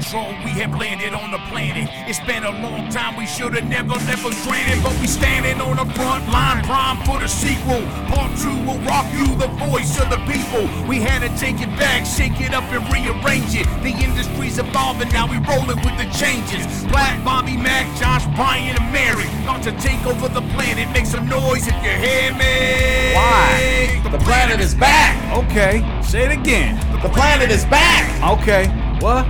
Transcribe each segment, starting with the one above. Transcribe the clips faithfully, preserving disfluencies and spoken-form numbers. control. We have landed on the planet. It's been a long time. We should have never, never granted. But we standing on the front line, prime for the sequel. Part two will rock you, the voice of the people. We had to take it back, shake it up and rearrange it. The industry's evolving, now we rolling with the changes. Black, Bobby Mack, Josh, Brian, and Mary. About to take over the planet. Make some noise if you hear me. Why? The, the planet, planet is back. Okay. Say it again. The, the planet, planet is back. Okay. What?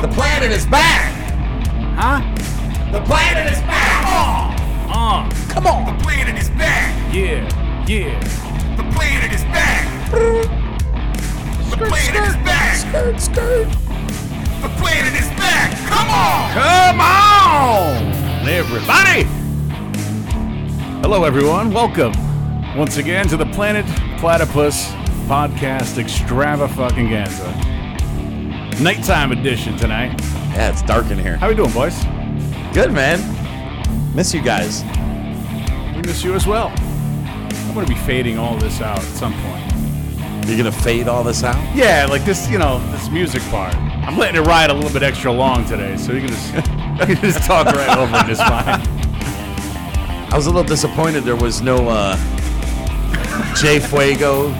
The planet is back. Huh? The planet is back. Oh. Uh. Come on. The planet is back. Yeah. Yeah. The planet is back. The skirt, planet skirt, is back. Skirt, skirt. The planet is back. Come on. Come on. Everybody. Hello, everyone. Welcome once again to the Planet Platypus Podcast Extravaganza. Nighttime edition tonight. Yeah, it's dark in here. How we doing, boys? Good, man. Miss you guys. We miss you as well. I'm going to be fading all this out at some point. You're going to fade all this out? Yeah, like this, you know, this music part. I'm letting it ride a little bit extra long today, so you can just, you can just talk right over it. It's fine. I was a little disappointed there was no uh, Jay Fuego.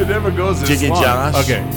It never goes this Jiggy long. Josh. Okay.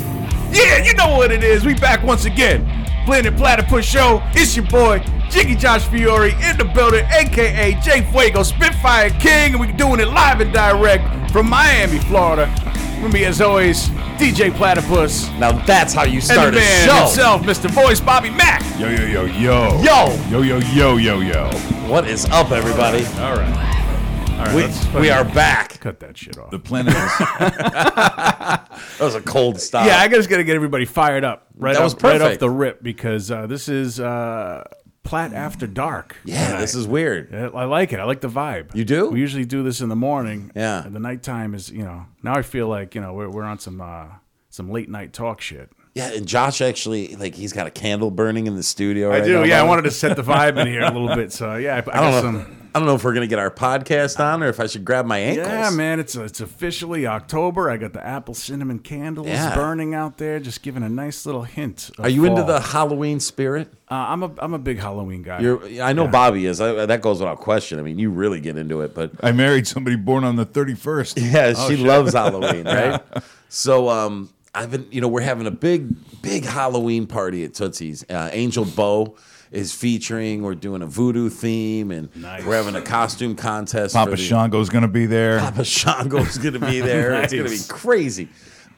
Yeah, you know what it is. We back once again. Planet Platypus Show. It's your boy, Jiggy Josh Fiore, in the building, a k a. Jay Fuego, Spitfire King. And we're doing it live and direct from Miami, Florida. With me, as always, D J Platypus. Now that's how you start a show. And the man himself, Mister Voice, Bobby Mack. Yo, yo, yo, yo. Yo. Yo, yo, yo, yo, yo. What is up, everybody? All right. All right. All right, we let's, we are back. Cut that shit off. The planet is... That was a cold stop. Yeah, I just got to get everybody fired up. Right that was up, perfect. Right off the rip, because uh, this is uh, Plat After Dark. Yeah, tonight. This is weird. I like it. I like the vibe. You do? We usually do this in the morning. Yeah. The nighttime is, you know... Now I feel like, you know, we're, we're on some uh, some late-night talk shit. Yeah, and Josh actually, like, he's got a candle burning in the studio right now. I do, now, yeah. I wanted to set the vibe in here a little bit, so, yeah. I, I, I got some... I don't know if we're going to get our podcast on or if I should grab my ankles. Yeah, man, it's it's officially October. I got the apple cinnamon candles yeah. burning out there, just giving a nice little hint. Of Are you fall. into the Halloween spirit? Uh, I'm a I'm a big Halloween guy. You're, I know yeah. Bobby is. I, that goes without question. I mean, you really get into it. But I married somebody born on the thirty-first. Yeah, oh, she shit. loves Halloween, right? Yeah. So um, I've been, you know, we're having a big big Halloween party at Tootsie's. Uh, Angel Bo is featuring. We're doing a voodoo theme, and nice. We're having a costume contest. Papa Shango's going to be there. Papa Shango's going to be there. Nice. It's going to be crazy.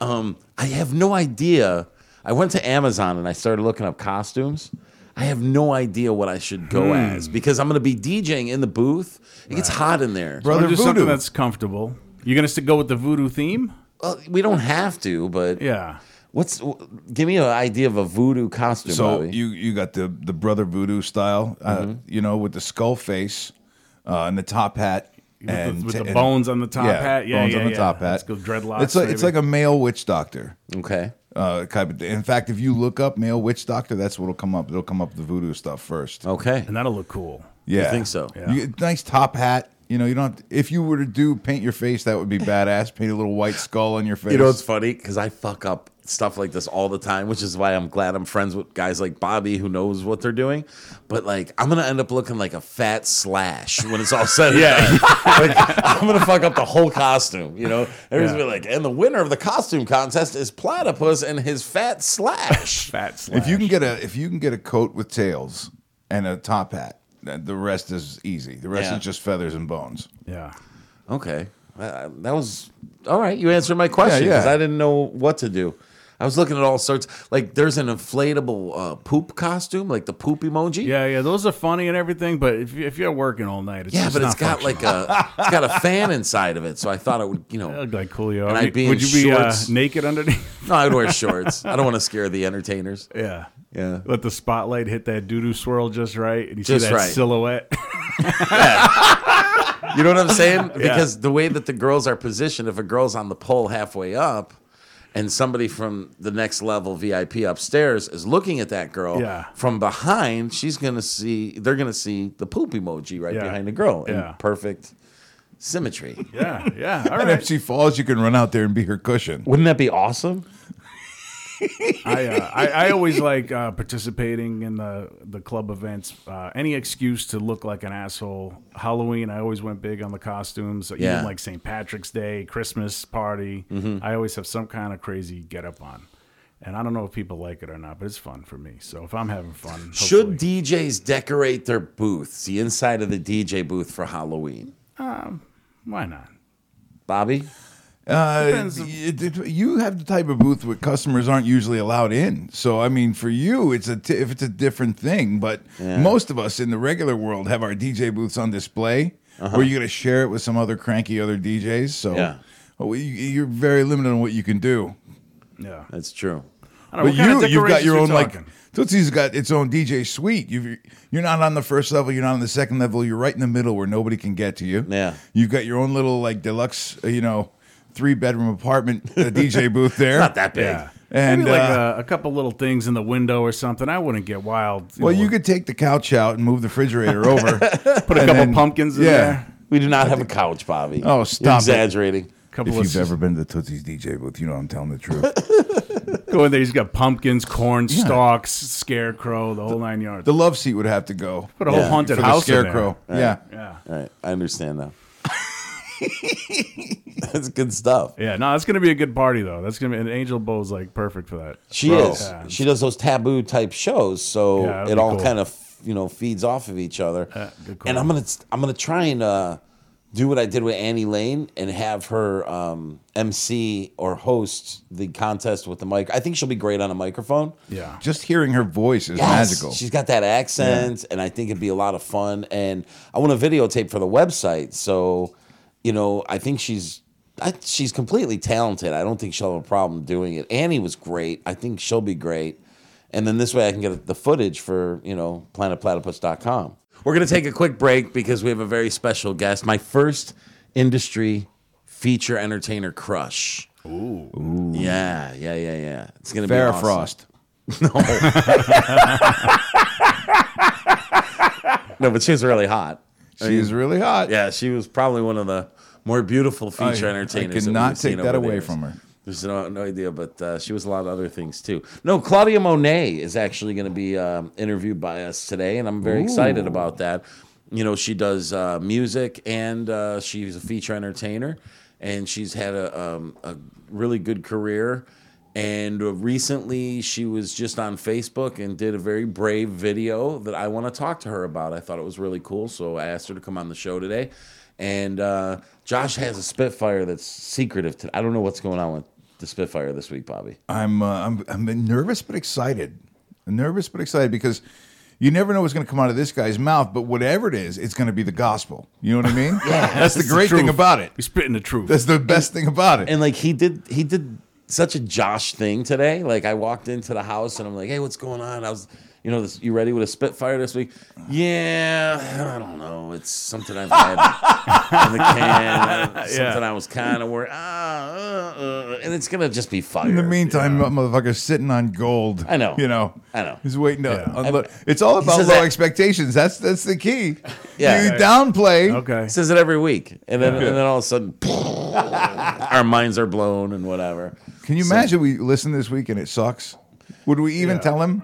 Um, I have no idea. I went to Amazon, and I started looking up costumes. I have no idea what I should go hmm. as, because I'm going to be DJing in the booth. It right. gets hot in there. Brother, do something that's comfortable. You're going to go with the voodoo theme? Well, we don't have to, but... yeah. What's give me an idea of a voodoo costume? So Bobby. you you got the the brother voodoo style, mm-hmm. uh, you know, with the skull face uh, and the top hat with and the, with t- the bones on the top yeah, hat, yeah, bones yeah, on the yeah. top hat. Let's go dreadlocks. It's like maybe. It's like a male witch doctor. Okay. Uh, kind of, in fact, if you look up male witch doctor, that's what'll come up. It'll come up the voodoo stuff first. Okay, and that'll look cool. Yeah, you think so? Yeah. You, nice top hat. You know, you don't. Have to, if you were to do paint your face, that would be badass. Paint a little white skull on your face. You know, it's funny because I fuck up stuff like this all the time, which is why I'm glad I'm friends with guys like Bobby who knows what they're doing. But like, I'm gonna end up looking like a fat slash when it's all said and done. Like, I'm gonna fuck up the whole costume, you know. Everyone's yeah. gonna be like, and the winner of the costume contest is Platypus and his fat slash. Fat slash. If you can get a if you can get a coat with tails and a top hat, the rest is easy. The rest yeah. is just feathers and bones. Yeah. Okay. Uh, that was all right. You answered my question because yeah, yeah. I didn't know what to do. I was looking at all sorts. Like, there's an inflatable uh, poop costume, like the poop emoji. Yeah, yeah, those are funny and everything. But if, if you're working all night, it's yeah, just but not it's got like a it's got a fan inside of it. So I thought it would, you know, look like Coolio. And I'd be would in you shorts. be uh, naked underneath? No, I'd wear shorts. I don't want to scare the entertainers. Yeah, yeah. Let the spotlight hit that doo doo swirl just right, and you just see that right. silhouette. Yeah. You know what I'm saying? Because yeah. the way that the girls are positioned, if a girl's on the pole halfway up. And somebody from the next level V I P upstairs is looking at that girl yeah. from behind. She's gonna see. They're gonna see the poop emoji right yeah. behind the girl in yeah. perfect symmetry. Yeah, yeah. All right. And if she falls, you can run out there and be her cushion. Wouldn't that be awesome? I, uh, I I always like uh, participating in the, the club events. Uh, any excuse to look like an asshole. Halloween, I always went big on the costumes. Yeah. Even like Saint Patrick's Day, Christmas party. Mm-hmm. I always have some kind of crazy get up on. And I don't know if people like it or not, but it's fun for me. So if I'm having fun, hopefully. Should D Js decorate their booths, the inside of the D J booth for Halloween? Um, why not? Bobby? Uh, you have the type of booth where customers aren't usually allowed in. So, I mean, for you, it's a t- if it's a different thing. But yeah. most of us in the regular world have our D J booths on display, uh-huh. where you're going to share it with some other cranky other D Js. So yeah. oh, you, you're very limited on what you can do. Yeah, that's true. I don't but know, you, you've got your own, talking? like, Tootsie's got its own D J suite. You've, you're not on the first level. You're not on the second level. You're right in the middle where nobody can get to you. Yeah. You've got your own little, like, deluxe, you know, three-bedroom apartment uh, D J booth there. It's not that big. Yeah. And, Maybe like uh, a, a couple little things in the window or something. I wouldn't get wild. You well, know. You could take the couch out and move the refrigerator over. Put a couple then, pumpkins in yeah. there. We do not I have think, a couch, Bobby. Oh, stop You're exaggerating. It. If you've s- ever been to Tootsie's D J booth, you know I'm telling the truth. Go in there. He's got pumpkins, corn yeah. stalks, scarecrow, the whole the, nine yards. The love seat would have to go. Put a yeah. whole haunted for house the scarecrow. In there. Right. Yeah. yeah. All right. I understand now. That's good stuff. Yeah. No, that's going to be a good party, though. That's going to be, and Angel Bo's like perfect for that. She Bro. is. Yeah. She does those taboo type shows. So yeah, it all cool. kind of, you know, feeds off of each other. Yeah, good call. And I'm going to, I'm going to try and, uh, do what I did with Annie Lane and have her um, M C or host the contest with the mic. I think she'll be great on a microphone. Yeah. Just hearing her voice is yes. magical. She's got that accent, yeah. and I think it'd be a lot of fun. And I want to videotape for the website. So, you know, I think she's I, she's completely talented. I don't think she'll have a problem doing it. Annie was great. I think she'll be great. And then this way I can get the footage for, you know, planet platypus dot com. We're going to take a quick break because we have a very special guest. My first industry feature entertainer crush. Ooh. Ooh. Yeah, yeah, yeah, yeah. It's going to be awesome. Farrah Frost. No. No, but she's really hot. She's really hot. Yeah, she was probably one of the more beautiful feature I, entertainers. I could not take that away from her. There's no, no idea, but uh, she was a lot of other things, too. No, Claudia Monet is actually going to be um, interviewed by us today, and I'm very Ooh. excited about that. You know, she does uh, music, and uh, she's a feature entertainer, and she's had a, um, a really good career. And recently, she was just on Facebook and did a very brave video that I want to talk to her about. I thought it was really cool, so I asked her to come on the show today. And uh, Josh has a Spitfire that's secretive today. I don't know what's going on with the Spitfire this week, Bobby. I'm uh, I'm I'm nervous but excited. I'm nervous but excited because you never know what's going to come out of this guy's mouth, but whatever it is, it's going to be the gospel. You know what I mean? Yeah, that's, that's the great the thing about it. He's spitting the truth. That's the best and, thing about it. And like he did, he did such a Josh thing today. Like I walked into the house and I'm like, hey, what's going on? I was. You know, this, you ready with a Spitfire this week? Yeah, I don't know. It's something I've had in the can. Something yeah. I was kind of worried. Ah, uh, uh, and it's going to just be fire. In the meantime, yeah. motherfucker's sitting on gold. I know. You know. I know. He's waiting to yeah. unload. It's all about low that. expectations. That's that's the key. Yeah. You downplay. Okay. He says it every week. And then, yeah. and then all of a sudden, our minds are blown and whatever. Can you so, imagine we listen this week and it sucks? Would we even yeah. tell him?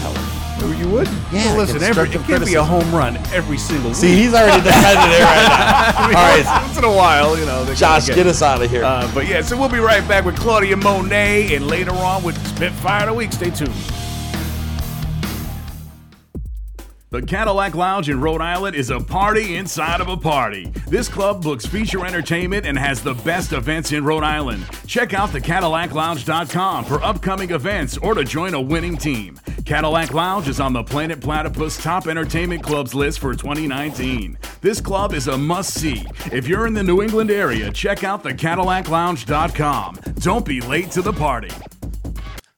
Tell her. You would? Yeah. Well, listen, every, it could criticism. be a home run every single week. See, he's already decided it right now. I mean, all right. Once in a while, you know. Josh, get, get us out of here. Uh, but yeah, so we'll be right back with Claudia Monet and later on with Spitfire of the Week. Stay tuned. The Cadillac Lounge in Rhode Island is a party inside of a party. This club books feature entertainment and has the best events in Rhode Island. Check out the cadillac lounge dot com for upcoming events or to join a winning team. Cadillac Lounge is on the Planet Platypus Top Entertainment Clubs list for twenty nineteen. This club is a must-see. If you're in the New England area, check out the cadillac lounge dot com. Don't be late to the party.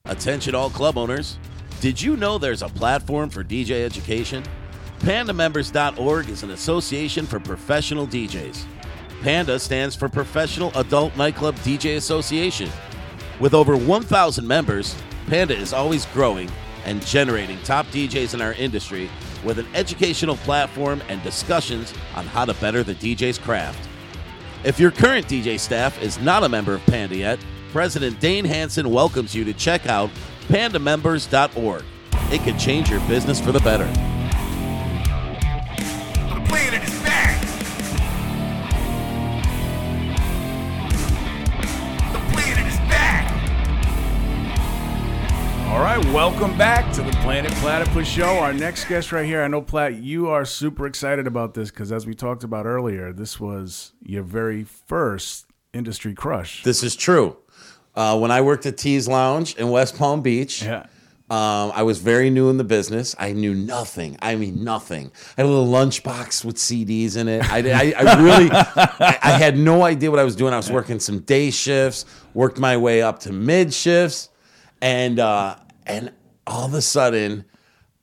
Attention all club owners. Did you know there's a platform for D J education? Pandamembers dot org is an association for professional D Js. PANDA stands for Professional Adult Nightclub D J Association. With over one thousand members, PANDA is always growing and generating top D Js in our industry with an educational platform and discussions on how to better the D J's craft. If your current D J staff is not a member of PANDA yet, President Dane Hansen welcomes you to check out Pandamembers dot org. It could change your business for the better. The planet is back! The planet is back! All right, welcome back to the Planet Platypus Show. Our next guest right here, I know, Platt, you are super excited about this because as we talked about earlier, this was your very first industry crush. This is true. Uh, when I worked at Tease Lounge in West Palm Beach, yeah. um, I was very new in the business. I knew nothing. I mean, nothing. I had a little lunchbox with C Ds in it. I, I, I really, I, I had no idea what I was doing. I was working some day shifts, worked my way up to mid shifts, and uh, and all of a sudden,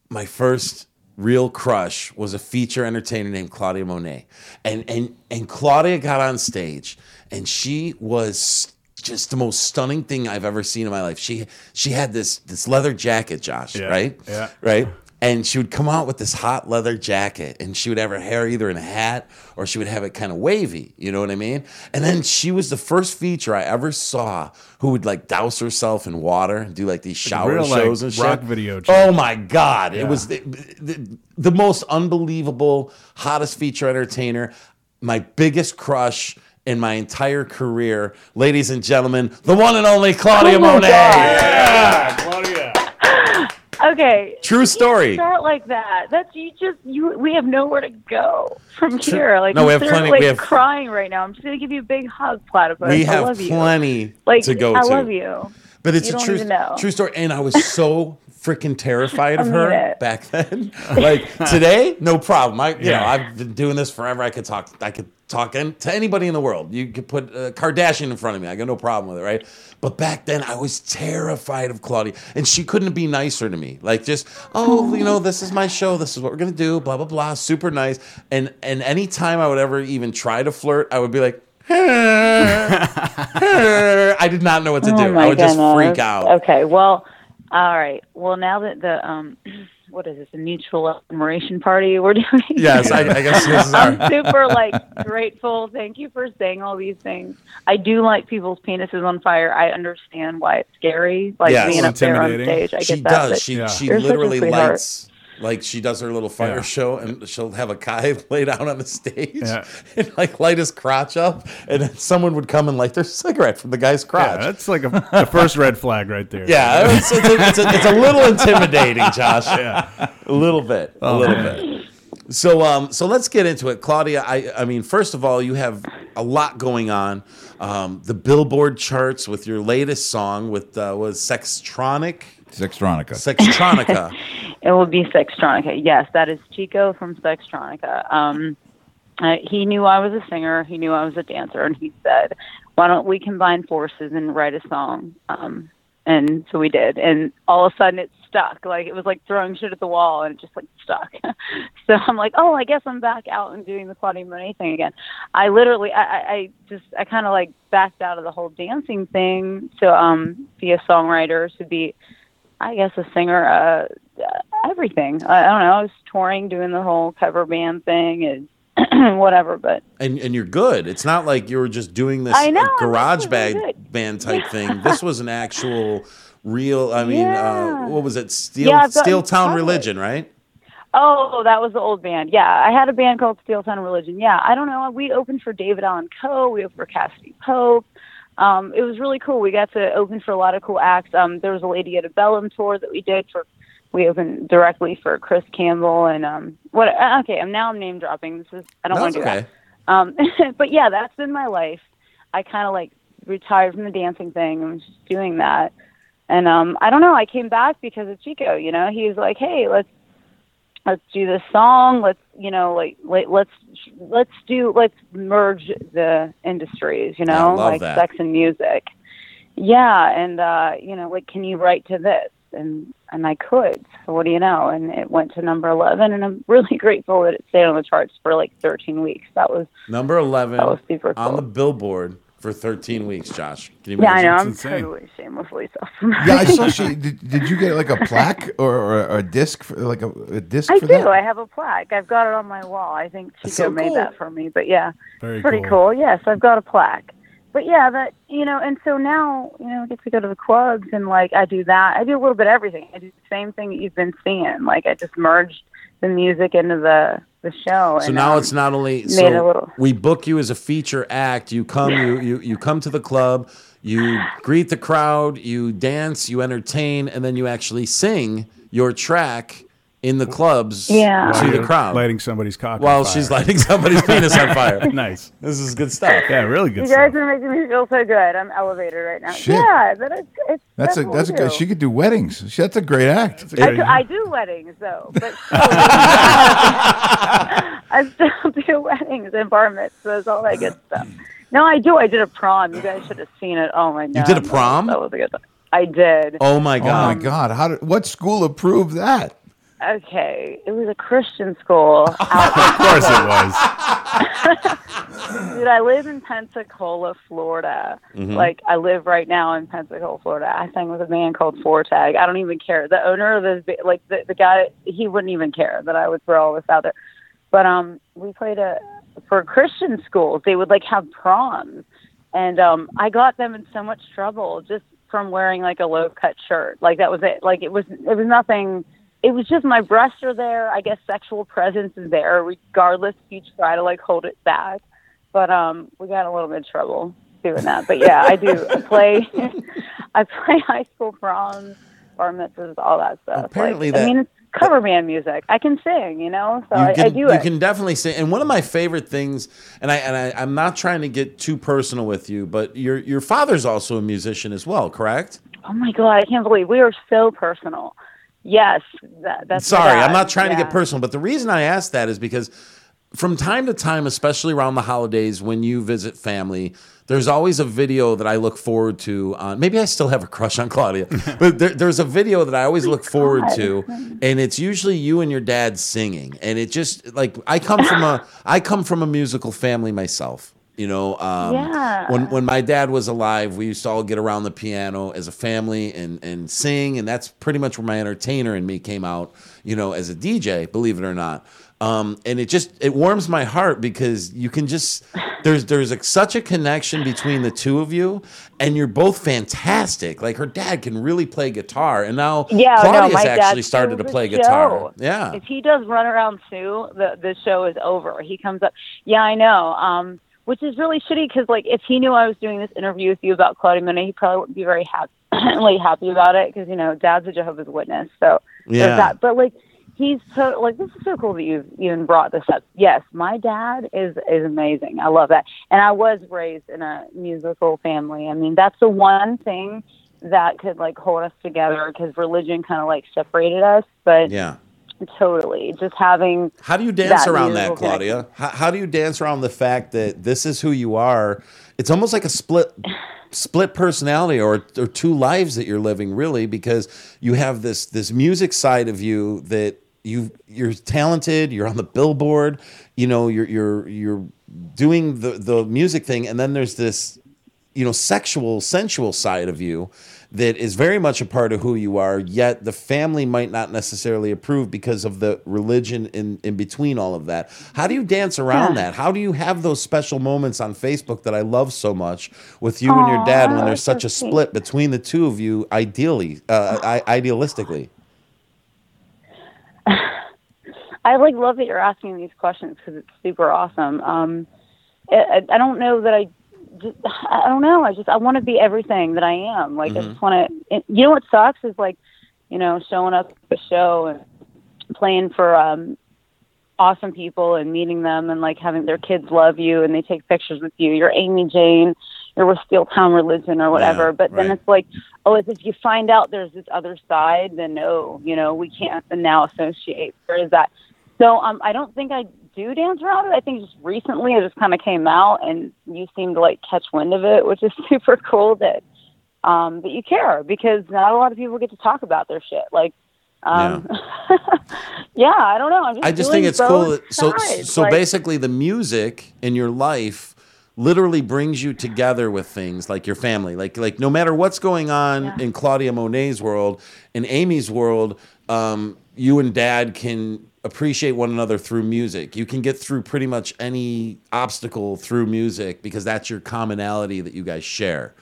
my first real crush was a feature entertainer named Claudia Monet, and and and Claudia got on stage, and she was just the most stunning thing I've ever seen in my life. She she had this this leather jacket, Josh, yeah, right? Yeah. Right? And she would come out with this hot leather jacket, and she would have her hair either in a hat or she would have it kind of wavy, you know what I mean? And then she was the first feature I ever saw who would like douse herself in water and do like these shower real, shows like, and rock shit. Video shows. Oh my God. Yeah. It was the, the, the most unbelievable, hottest feature entertainer. My biggest crush in my entire career, ladies and gentlemen, the one and only Claudia oh Monet. Yeah, Claudia. Okay. True story. You start like that. That's you. Just you. We have nowhere to go from True. Here. Like no, we I'm have plenty. Like, we have crying right now. I'm just gonna give you a big hug, Platypus. We have I love plenty you. Like, to go I to. I love you. But it's you a true, true story, and I was so freaking terrified of her it. Back then. Like today, no problem. I, you yeah. know, I've been doing this forever. I could talk. I could talk to anybody in the world. You could put uh, Kardashian in front of me. I got no problem with it, right? But back then, I was terrified of Claudia, and she couldn't be nicer to me. Like just, oh, you know, this is my show. This is what we're gonna do. Blah blah blah. Super nice. And and any time I would ever even try to flirt, I would be like. I did not know what to do. Oh I would goodness. Just freak out. Okay, well, all right. Well, now that the, um, what is this, a mutual admiration party we're doing? Yes, I, I guess this is our... I'm super, like, grateful. Thank you for saying all these things. I do like people's penises on fire. I understand why it's scary, like yes. being up there on stage. I she get that, does. She, yeah. she literally lights... Like she does her little fire yeah. show, and she'll have a guy laid out on the stage yeah. and like light his crotch up, and then someone would come and light their cigarette from the guy's crotch. Yeah, that's like a, the first red flag right there. Yeah, it's, it's, a, it's, a, it's a little intimidating, Josh. Yeah, a little bit, oh, a little man. Bit. So, um, so let's get into it, Claudia. I, I mean, first of all, you have a lot going on. Um, the Billboard charts with your latest song with uh, was Sextronic. Sextronica. Sextronica. It will be Sextronica. Yes, that is Chico from Sextronica. Um, uh, he knew I was a singer. He knew I was a dancer. And he said, why don't we combine forces and write a song? Um, and so we did. And all of a sudden it stuck. Like, it was like throwing shit at the wall, and it just, like, stuck. So I'm like, oh, I guess I'm back out and doing the Claudia Monet thing again. I literally, I, I, I just, I kind of, like, backed out of the whole dancing thing to um, be a songwriter, to be... I guess a singer, uh, everything. I, I don't know. I was touring, doing the whole cover band thing and whatever, but. And and you're good. It's not like you were just doing this I know, garage bag band type thing. This was an actual real, I mean, yeah. uh, what was it? Steel, yeah, Steel Town Religion, right? Oh, that was the old band. Yeah, I had a band called Steel Town Religion. Yeah, I don't know. We opened for David Allan Coe. We opened for Cassidy Pope. Um, it was really cool. We got to open for a lot of cool acts. Um, there was a Lady at a Bellum tour that we did for, we opened directly for Chris Campbell and, um, what, okay. I'm now I'm name dropping. This is, I don't want to do okay. that. Um, but yeah, that's been my life. I kind of like retired from the dancing thing and was just doing that. And, um, I don't know. I came back because of Chico, you know, he was like, hey, let's, let's do this song. Let's, you know, like, like, let's, let's do, let's merge the industries, you know, like that. Sex and music. Yeah. And, uh, you know, like, can you write to this? And, and I could, so what do you know? And it went to number eleven, and I'm really grateful that it stayed on the charts for like thirteen weeks. That was number eleven that was super cool. On the Billboard for thirteen weeks, Josh. Can you yeah, I know. I'm insane. Totally shamelessly self-promoting. Yeah, I saw she. Did, did you get like a plaque or, or a disc? For, like a, a disc I for do. That? I have a plaque. I've got it on my wall. I think Chico so cool. made that for me. But yeah, Very pretty cool. cool. Yes, I've got a plaque. But yeah, that, you know, and so now, you know, I get to go to the clubs and like, I do that. I do a little bit of everything. I do the same thing that you've been seeing. Like I just merged the music into the, the show. So and, now um, it's not only, so made a little... we book you as a feature act. You come, yeah. you, you, you come to the club, you greet the crowd, you dance, you entertain, and then you actually sing your track in the clubs yeah. to the crowd. Lighting somebody's cock While on fire. She's lighting somebody's penis on fire. Nice. This is good stuff. Yeah, really good stuff. You guys stuff. are making me feel so good. I'm elevated right now. Shit. Yeah, that is, it's, that's, that's a that's a good, she could do weddings. That's a great act. A great I, act. Do, I do weddings, though. But still, I still do weddings and bar mitzvahs, all that good stuff. No, I do. I did a prom. You guys should have seen it. Oh, my God. You did a prom? That was a good one. I did. Oh, my God. Oh, my God. How did, what school approved that? Okay, it was a Christian school. Out of course it was. Dude, I live in Pensacola, Florida. Mm-hmm. Like, I live right now in Pensacola, Florida. I sang with a band called Fortag. I don't even care. The owner of this, like, the, the guy, he wouldn't even care that I would throw all this out there. But um, we played a, for Christian schools. They would, like, have proms. And um, I got them in so much trouble just from wearing, like, a low-cut shirt. Like, that was it. Like, it was it was nothing... It was just my breasts are there. I guess sexual presence is there, regardless if you try to like hold it back. But um, we got in a little bit of trouble doing that. But yeah, I do. I play, I play high school proms, bar mitzvahs, all that stuff. Apparently, like, that, I mean, it's cover band music. I can sing, you know. So you I, can, I do you it. You can definitely sing. And one of my favorite things, and I and I, I'm not trying to get too personal with you, but your your father's also a musician as well, correct? Oh my God, I can't believe we are so personal. Yes. That, that's Sorry, I'm not trying yeah. to get personal, but the reason I asked that is because from time to time, especially around the holidays when you visit family, there's always a video that I look forward to. On, maybe I still have a crush on Claudia, but there, there's a video that I always look forward to, and it's usually you and your dad singing. And it just like I come from a I come from a musical family myself. You know, um, yeah. when when my dad was alive, we used to all get around the piano as a family and, and sing. And that's pretty much where my entertainer and me came out, you know, as a D J, believe it or not. Um, and it just it warms my heart because you can just there's there's a, such a connection between the two of you. And you're both fantastic. Like her dad can really play guitar. And now yeah, Claudia's no, actually started to play guitar. Yeah. If he does Run Around Sue, the, the show is over. He comes up. Yeah, I know. Um. Which is really shitty because, like, if he knew I was doing this interview with you about Claudia Monet, he probably wouldn't be very happy, like, happy about it because, you know, Dad's a Jehovah's Witness, so yeah. there's that. But, like, he's so, like, this is so cool that you've even brought this up. Yes, my dad is, is amazing. I love that. And I was raised in a musical family. I mean, that's the one thing that could, like, hold us together because religion kind of, like, separated us, but... yeah. Totally. Just having. How do you dance that around that, Claudia? How, how do you dance around the fact that this is who you are? It's almost like a split, split personality or or two lives that you're living, really, because you have this this music side of you that you you're talented. You're on the Billboard. You know, you're you're you're doing the the music thing, and then there's this, you know, sexual, sensual side of you that is very much a part of who you are, yet the family might not necessarily approve because of the religion in, in between all of that. How do you dance around yeah. that? How do you have those special moments on Facebook that I love so much with you Aww, and your dad when there's such so a split sweet. Between the two of you, ideally, uh, I- idealistically? I like love that you're asking these questions because it's super awesome. Um, I, I don't know that I... Just, I don't know. I just, I want to be everything that I am. Like, mm-hmm. I just want to, you know, what sucks is like, you know, showing up at the show and playing for, um, awesome people and meeting them and like having their kids love you and they take pictures with you. You're Amy Jane, you're with Steel Town Religion or whatever. Yeah, but right. then it's like, oh, as if you find out there's this other side, then no, you know, we can't now associate. Where is that? So, um, I don't think I, do dance around it. I think just recently it just kind of came out and you seem to like catch wind of it, which is super cool that um that you care because not a lot of people get to talk about their shit. Like um yeah, yeah I don't know. I'm just I just think it's cool that, so so like, basically the music in your life literally brings you together with things like your family. Like like no matter what's going on yeah. in Claudia Monet's world, in Amy's world, um you and Dad can appreciate one another through music. You can get through pretty much any obstacle through music because that's your commonality that you guys share.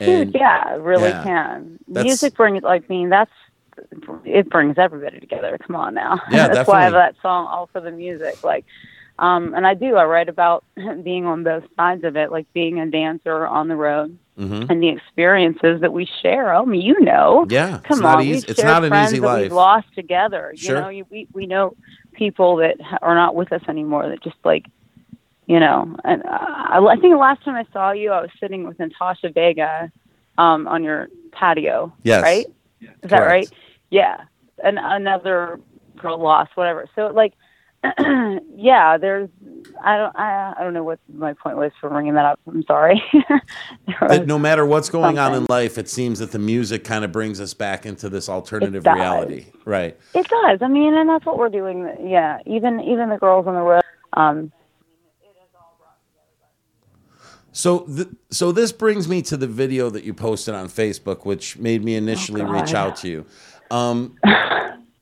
And Dude, yeah, really yeah, can. Music brings, like, I mean, that's, it brings everybody together. Come on now. Yeah, that's definitely. Why I have that song, All for the Music. Like, um, and I do, I write about being on both sides of it, like being a dancer on the road mm-hmm. and the experiences that we share. Oh, I mean, you know, yeah, come it's on. Not easy. It's not an easy life. We've lost together. Sure. You know, you, we, we know people that are not with us anymore that just like, you know, and uh, I, I think the last time I saw you, I was sitting with Natasha Vega um, on your patio. Yes. Right? Is Correct. That right? Yeah. And another girl lost, whatever. So like, yeah, there's, I don't, I, I don't know what my point was for bringing that up. I'm sorry. But no matter what's going something. on in life, it seems that the music kind of brings us back into this alternative reality. Right. It does. I mean, and that's what we're doing. Yeah. Even, even the girls on the road, um, So th- so this brings me to the video that you posted on Facebook, which made me initially oh reach out to you. Um,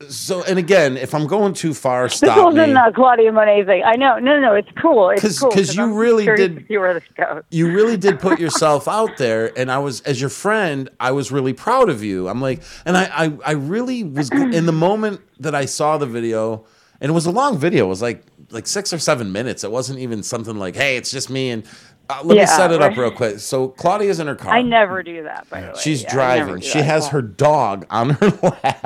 so, and again, if I'm going too far, stop me. This wasn't Claudia Monet thing. I know. No, no, it's cool. It's Cause, cool. Because you I'm really did. To see where this goes. You really did put yourself out there. And I was, as your friend, I was really proud of you. I'm like, and I, I, I really was, in the moment that I saw the video, and it was a long video. It was like, like six or seven minutes. It wasn't even something like, hey, it's just me and... Uh, let yeah, me set it right. up real quick. So Claudia's in her car. I never do that, by the way. She's yeah, driving. She has her dog on her lap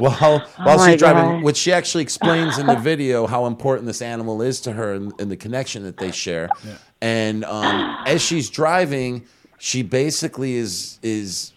while, while oh she's driving, God. Which she actually explains in the video how important this animal is to her and, and the connection that they share. Yeah. And um, as she's driving, she basically is is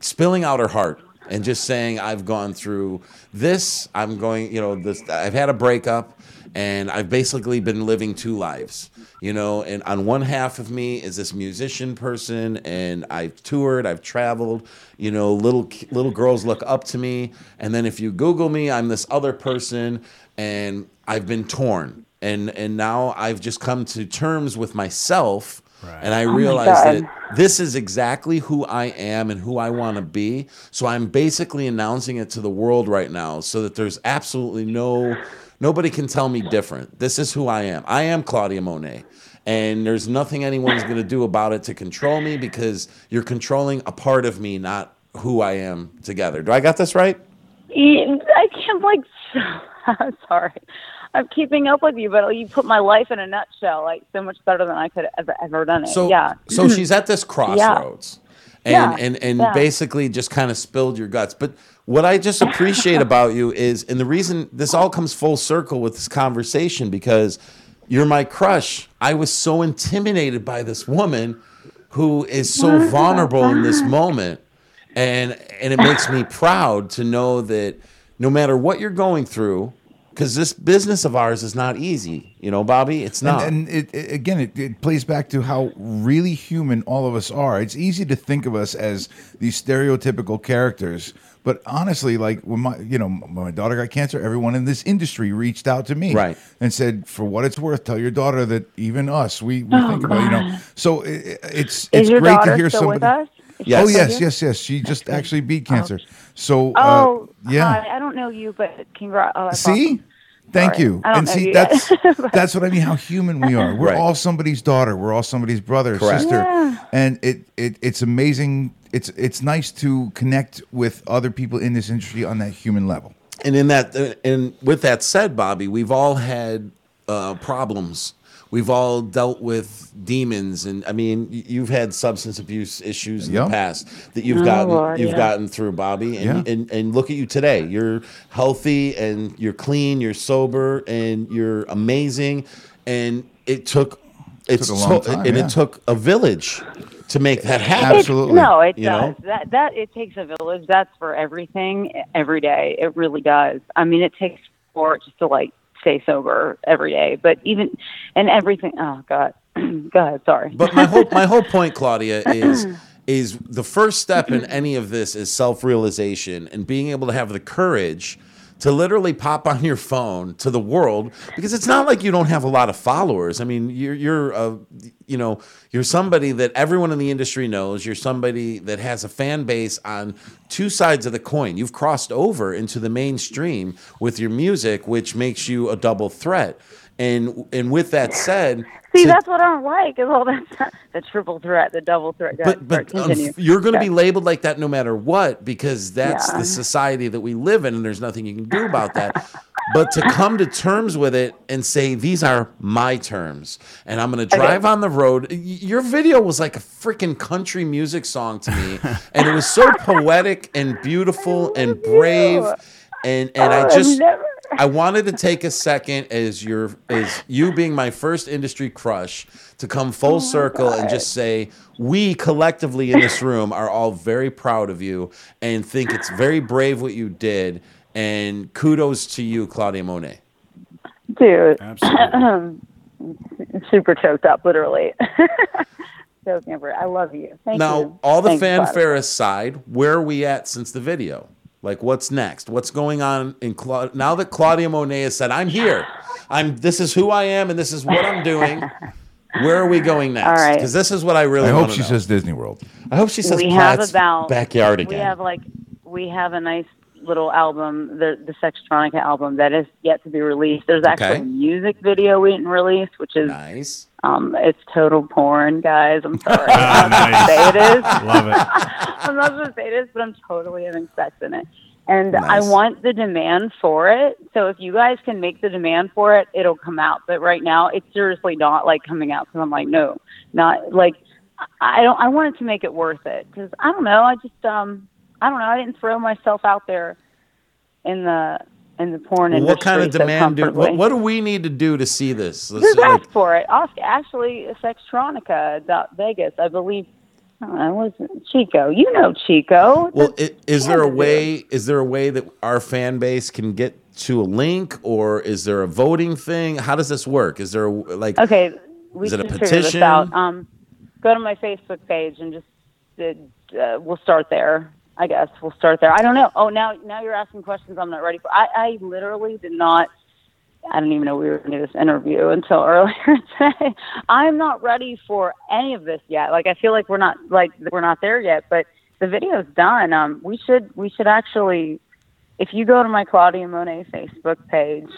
spilling out her heart and just saying, I've gone through this. I'm going, you know, this. I've had a breakup. And I've basically been living two lives, you know, and on one half of me is this musician person, and I've toured, I've traveled, you know, little little girls look up to me. And then if you Google me, I'm this other person, and I've been torn. And and now I've just come to terms with myself. Right. And I oh realized that this is exactly who I am and who I want to be. So I'm basically announcing it to the world right now so that there's absolutely no... Nobody can tell me different. This is who I am. I am Claudia Monet. And there's nothing anyone's going to do about it to control me because you're controlling a part of me, not who I am together. Do I got this right? I can't, like, I'm sorry. I'm keeping up with you, but you put my life in a nutshell, like, so much better than I could have ever, ever done it. So, yeah. So she's at this crossroads. Yeah. And, yeah, and and yeah. basically just kind of spilled your guts. But what I just appreciate about you is, and the reason this all comes full circle with this conversation, because you're my crush. I was so intimidated by this woman who is so vulnerable in this moment. And and it makes me proud to know that no matter what you're going through, because this business of ours is not easy, you know, Bobby. It's not. And, and it, it, again, it, it plays back to how really human all of us are. It's easy to think of us as these stereotypical characters, but honestly, like when my, you know, when my daughter got cancer, everyone in this industry reached out to me, right, and said, "For what it's worth, tell your daughter that even us, we, we oh, think God. about, you know." So it, it's is it's great to hear somebody. With us? Yes. Oh yes, yes, yes. She just actually beat cancer. So, oh, uh, yeah. Hi. I don't know you, but congrats. Oh, see, awesome. Thank Sorry. You. I don't and know see, you that's that's what I mean. How human we are. We're right. all somebody's daughter. We're all somebody's brother, Correct. Sister, yeah. and it, it it's amazing. It's it's nice to connect with other people in this industry on that human level. And in that, and with that said, Bobby, we've all had uh, problems. We've all dealt with demons, and I mean, you've had substance abuse issues in yep. the past that you've oh, gotten Lord, you've yeah. gotten through, Bobby. And, yeah. and and look at you today. You're healthy, and you're clean, you're sober, and you're amazing. And it took it's it took a long time, and yeah. it took a village to make that happen. Absolutely, it, no, it you does. Know? That that it takes a village. That's for everything, every day. It really does. I mean, it takes for just to like. Stay sober every day, but even and everything. Oh God, go ahead. Sorry. But my whole my whole point, Claudia, is is the first step in any of this is self realization and being able to have the courage to literally pop on your phone to the world, because it's not like you don't have a lot of followers. I mean, you're you're a, you know, you're somebody that everyone in the industry knows. You're somebody that has a fan base on two sides of the coin. You've crossed over into the mainstream with your music, which makes you a double threat. And and with that said, see, to, that's what I don't like is all that the triple threat, the double threat. But, but um, you're going to okay. be labeled like that no matter what, because that's yeah. the society that we live in, and there's nothing you can do about that. But to come to terms with it and say, these are my terms, and I'm going to drive okay. on the road. Your video was like a freaking country music song to me, and it was so poetic and beautiful and brave, you. and and oh, I just. I wanted to take a second as your as you being my first industry crush to come full oh circle God. and just say we collectively in this room are all very proud of you and think it's very brave what you did, and kudos to you, Claudia Monet. Dude, absolutely. Super choked up, literally. Choked up. I love you. Thank now, you. Now, all the Thanks, fanfare God. aside, where are we at since the video? Like, what's next? What's going on in Cla- now that Claudia Monet has said, I'm here. I'm. This is who I am, and this is what I'm doing. Where are we going next? All right. Because this is what I really I hope she know. says Disney World. I hope she says we have about, backyard again. We have, like, we have a nice little album, the, the Sextronica album, that is yet to be released. There's actually okay. a music video we didn't release, which is nice. Um, it's total porn, guys. I'm sorry. I'm not nice. Supposed to say it is. Love it. I'm not supposed to say it is, but I'm totally having sex in it. And nice. I want the demand for it. So if you guys can make the demand for it, it'll come out. But right now, it's seriously not like coming out. Because I'm like, no, not like I don't. I wanted to make it worth it, because I don't know. I just um, I don't know. I didn't throw myself out there in the. In the porn industry. What kind of demand do what, what do we need to do to see this? Let's just ask like, for it. Ask actually Sextronica dot Vegas, I believe. I don't know, was it Chico? You know Chico. Well, it, is there a way? Is there a way that our fan base can get to a link, or is there a voting thing? How does this work? Is there a, like okay? We is it a petition? Out. Um, go to my Facebook page and just uh, we'll start there. I guess we'll start there. I don't know. Oh, now now you're asking questions I'm not ready for. I, I literally did not, I didn't even know we were going to do this interview until earlier today. I'm not ready for any of this yet. Like, I feel like we're not, like, we're not there yet, but the video's done. Um, we should, we should actually, if you go to my Claudia Monet Facebook page,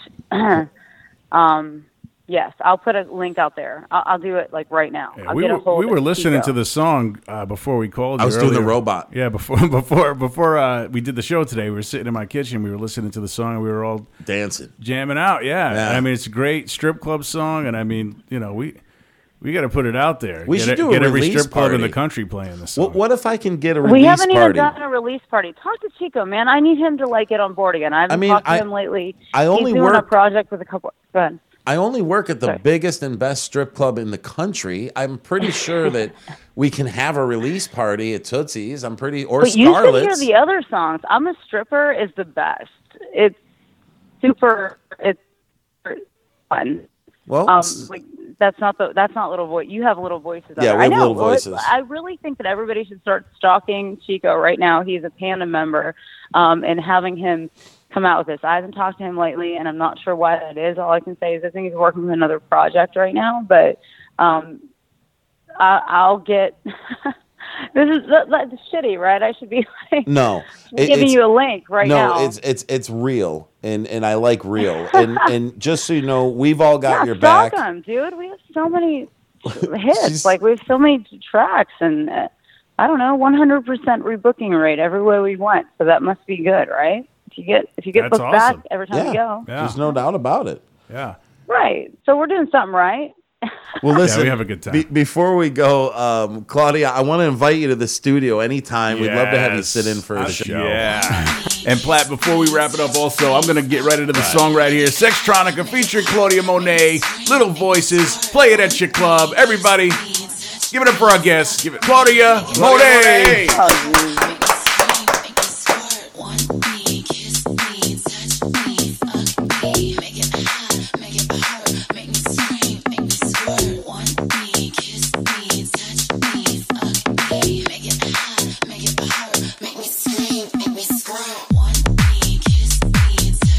um, yes, I'll put a link out there. I'll, I'll do it like right now. Yeah, I'll we, get a hold were, we were listening Chico. to the song uh, before we called you. I was earlier. doing the robot. Yeah, before before before uh, we did the show today, we were sitting in my kitchen. We were listening to the song, and we were all dancing, jamming out. Yeah, yeah. I mean, it's a great strip club song, and I mean, you know, we we got to put it out there. We get should a, do a get release every strip club party. in the country playing this song. What, what if I can get a release party? We haven't party? even gotten a release party. Talk to Chico, man. I need him to like get on board again. I haven't I mean, talked to I, him lately. I only He's doing work- a project with a couple. Go ahead. I only work at the Sorry. biggest and best strip club in the country. I'm pretty sure that we can have a release party at Tootsie's. I'm pretty or but Scarlett's. You should hear the other songs. I'm a Stripper is the best. It's super. It's fun. Well, um, like, that's not the that's not Little Voice. You have Little Voices. Yeah, we have I know, Little Voices. I really think that everybody should start stalking Chico right now. He's a Panda member, um, and having him come out with this. I haven't talked to him lately, and I'm not sure why that is. All I can say is I think he's working on another project right now, but um, I, I'll get... this is that's shitty, right? I should be like, no, it, giving you a link right no, now. No, it's it's it's real, and, and I like real. And and just so you know, we've all got yeah, your back. Him, dude. We have so many hits. Like, we have so many tracks, and uh, I don't know, one hundred percent rebooking rate everywhere we went, so that must be good, right? If you get if you get booked awesome. back every time yeah. you go. Yeah. There's no doubt about it. Yeah. Right. So we're doing something right. Well, listen, yeah, we have a good time. Be- before we go, um, Claudia, I want to invite you to the studio anytime. Yes. We'd love to have you sit in for a show. Yeah. And Platt, before we wrap it up also, I'm going to get right into the right. song right here. Sextronica featuring Claudia Monet, Little Voices, play it at your club. Everybody, give it up for our guests. Give it Claudia, Claudia Monet. Monet. Oh, make me scream, make me scream. One, me, kiss me, touch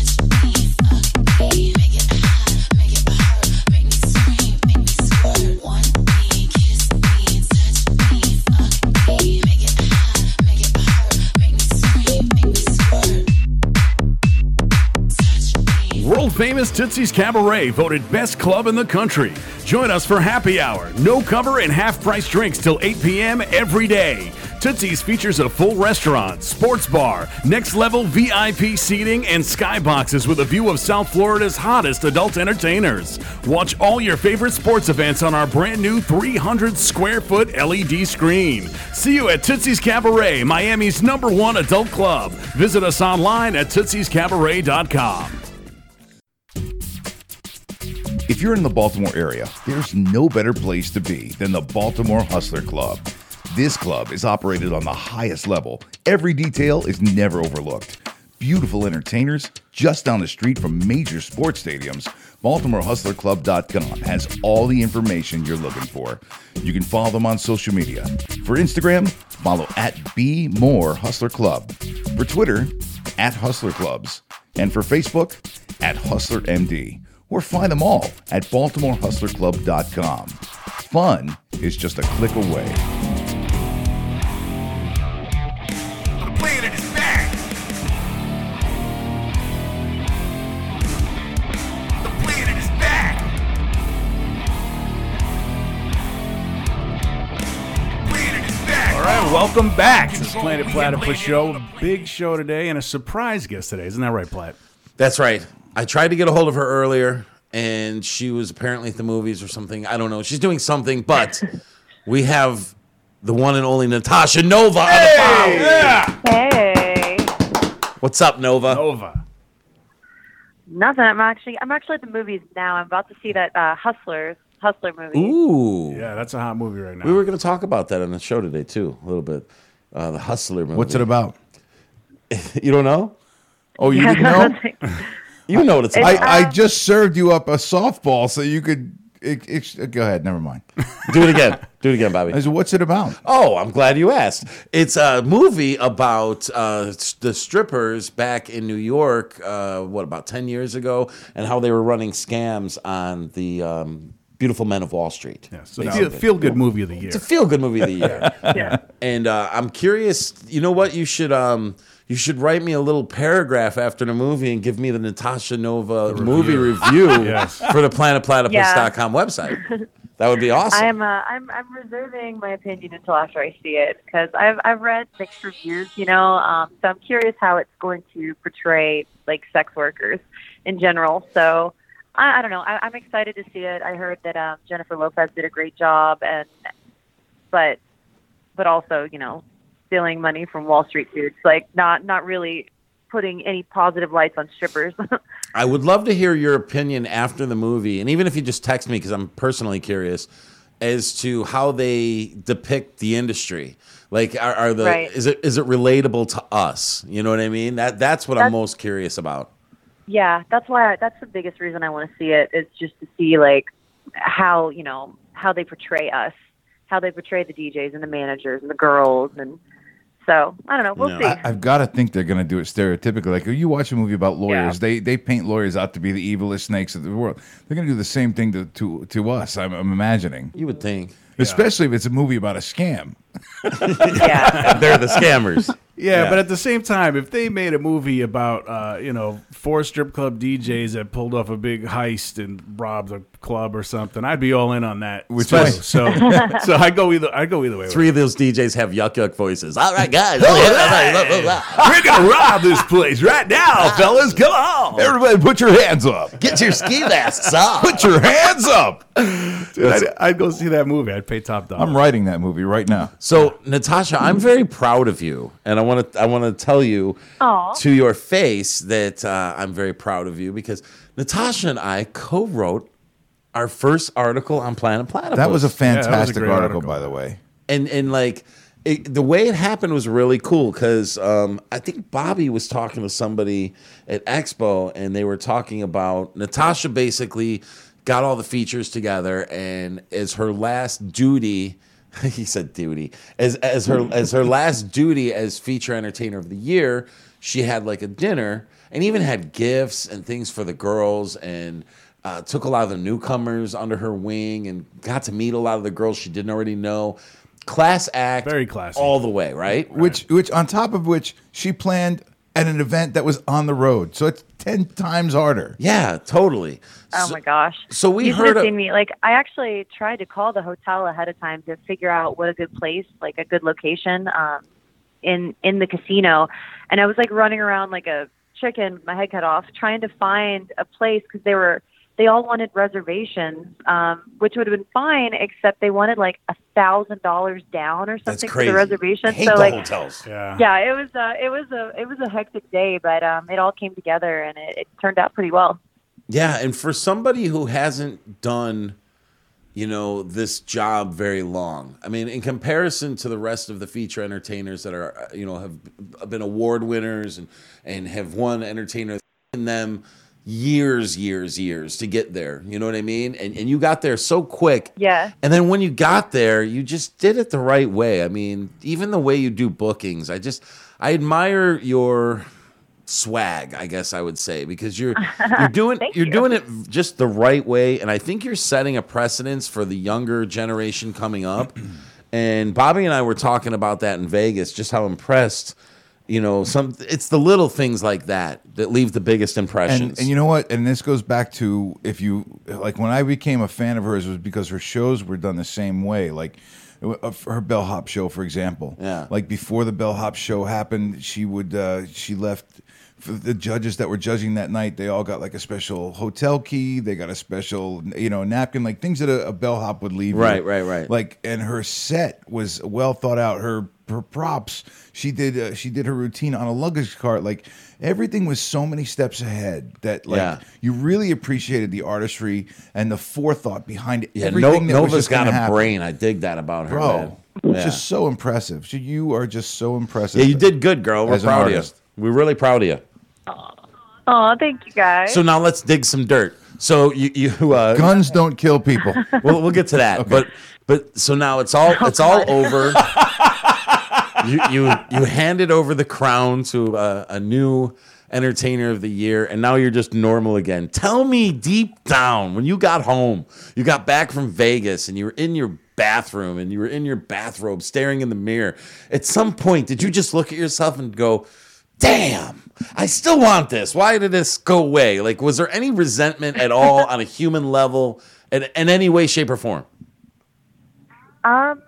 famous Tootsies Cabaret, voted best club in the country. Join us for happy hour, no cover, and half-price drinks till eight p.m. every day. Tootsies features a full restaurant, sports bar, next-level V I P seating, and skyboxes with a view of South Florida's hottest adult entertainers. Watch all your favorite sports events on our brand-new three hundred square foot L E D screen. See you at Tootsies Cabaret, Miami's number one adult club. Visit us online at tootsies cabaret dot com. If you're in the Baltimore area, there's no better place to be than the Baltimore Hustler Club. This club is operated on the highest level. Every detail is never overlooked. Beautiful entertainers just down the street from major sports stadiums. Baltimore Hustler Club dot com has all the information you're looking for. You can follow them on social media. For Instagram, follow at B More Hustler Club. For Twitter, at Hustler Clubs. And for Facebook, at Hustler M D. Or find them all at Baltimore Hustler Club dot com. Fun is just a click away. Welcome back to the Planet Platypus Show. A big show today and a surprise guest today. Isn't that right, Platt? That's right. I tried to get a hold of her earlier, and she was apparently at the movies or something. I don't know. She's doing something, but we have the one and only Natasha Nova hey, on the yeah. Hey. What's up, Nova? Nova. Nothing. I'm actually I'm actually at the movies now. I'm about to see that uh, Hustlers. Hustler movie. Ooh. Yeah, that's a hot movie right now. We were going to talk about that on the show today, too, a little bit. Uh, the Hustler movie. What's it about? You don't know? Oh, you didn't know? You know what it's about. I, I just served you up a softball so you could... It, it, go ahead. Never mind. Do it again. Do it again, Bobby. I said, what's it about? Oh, I'm glad you asked. It's a movie about uh, the strippers back in New York, uh, what, about ten years ago, and how they were running scams on the... Um, Beautiful Men of Wall Street. Yeah, so it's a feel-good movie of the year. It's a feel-good movie of the year. Yeah. And uh, I'm curious, you know what? You should um, you should write me a little paragraph after the movie and give me the Natasha Nova the movie review, review yes. for the planet platypus dot com website. That would be awesome. I'm, uh, I'm I'm reserving my opinion until after I see it because I've I've read mixed reviews, you know. Um, so I'm curious how it's going to portray like sex workers in general. So. I, I don't know. I, I'm excited to see it. I heard that um, Jennifer Lopez did a great job, and but but also, you know, stealing money from Wall Street dudes, like not not really putting any positive lights on strippers. I would love to hear your opinion after the movie, and even if you just text me because I'm personally curious as to how they depict the industry. Like, are, are the right. is it is it relatable to us? You know what I mean? That that's what that's, I'm most curious about. Yeah, that's why I, that's the biggest reason I want to see it is just to see like how, you know, how they portray us, how they portray the D Js and the managers and the girls. And so, I don't know. We'll no. see. I, I've got to think they're going to do it stereotypically. Like, you watch a movie about lawyers, yeah. they they paint lawyers out to be the evilest snakes of the world. They're going to do the same thing to, to, to us, I'm, I'm imagining. You would think. Especially yeah. if it's a movie about a scam. Yeah. They're the scammers. Yeah, yeah, but at the same time, if they made a movie about, uh, you know, four strip club D Js that pulled off a big heist and robbed a club or something, I'd be all in on that. Which is, so, so I go either I go either way. Three of those D Js have yuck yuck voices. All right, guys, all right. All right. We're gonna rob this place right now, fellas. Come on, everybody, put your hands up. Get your ski masks off. Put your hands up. Dude, I'd, I'd go see that movie. I'd pay top dollar. I'm writing that movie right now. So, Natasha, I'm very proud of you, and I. I want to I want to tell you Aww. To your face that uh, I'm very proud of you because Natasha and I co-wrote our first article on Planet Platypus. That was a fantastic yeah, was a article, article, by the way. And and like it, the way it happened was really cool because um, I think Bobby was talking to somebody at Expo and they were talking about Natasha basically got all the features together and as her last duty. He said duty. As as her as her last duty as feature entertainer of the year, she had like a dinner and even had gifts and things for the girls and uh, took a lot of the newcomers under her wing and got to meet a lot of the girls she didn't already know. Class act. Very classy. All the way, right? Which, which on top of which, she planned at an event that was on the road. So it's ten times harder. Yeah, totally. Oh, so, my gosh. So we you heard of- me. Like, I actually tried to call the hotel ahead of time to figure out what a good place, like a good location um, in, in the casino. And I was like running around like a chicken, my head cut off, trying to find a place because they were they all wanted reservations, um, which would have been fine, except they wanted like a thousand dollars down or something for the reservation. I hate so the like, hotels. Yeah. yeah, it was a it was a it was a hectic day, but um, it all came together and it, it turned out pretty well. Yeah, and for somebody who hasn't done, you know, this job very long, I mean, in comparison to the rest of the feature entertainers that are, you know, have been award winners and and have won entertainers in them. Years, years, years to get there. You know what I mean? And and you got there so quick. Yeah. And then when you got there, you just did it the right way. I mean, even the way you do bookings, I just I admire your swag, I guess I would say, because you're you're doing you're you. doing it just the right way. And I think you're setting a precedence for the younger generation coming up. And Bobby and I were talking about that in Vegas, just how impressed. You know, some it's the little things like that that leave the biggest impressions. And, and you know what? And this goes back to if you like when I became a fan of hers was because her shows were done the same way. Like her bellhop show, for example. Yeah. Like before the bellhop show happened, she would uh, she left for the judges that were judging that night. They all got like a special hotel key. They got a special, you know, napkin, like things that a, a bellhop would leave. Right, you. right, right. Like and her set was well thought out. Her. Her props, she did. Uh, she did her routine on a luggage cart. Like everything was so many steps ahead that, like, yeah. you really appreciated the artistry and the forethought behind it. Yeah, everything no, that Nova's was got a happen. brain. I dig that about her, bro. Man. Yeah. Just so impressive. So you are just so impressive. Yeah, you did good, girl. We're proud of you. We're really proud of you. Oh, thank you, guys. So now let's dig some dirt. So you, you uh, guns don't kill people. We'll we'll get to that. Okay. But but so now it's all it's all over. You, you you handed over the crown to a, a new Entertainer of the Year, and now you're just normal again. Tell me deep down, when you got home, you got back from Vegas, and you were in your bathroom, and you were in your bathrobe staring in the mirror. At some point, did you just look at yourself and go, damn, I still want this. Why did this go away? Like, was there any resentment at all on a human level in, in any way, shape, or form? Um.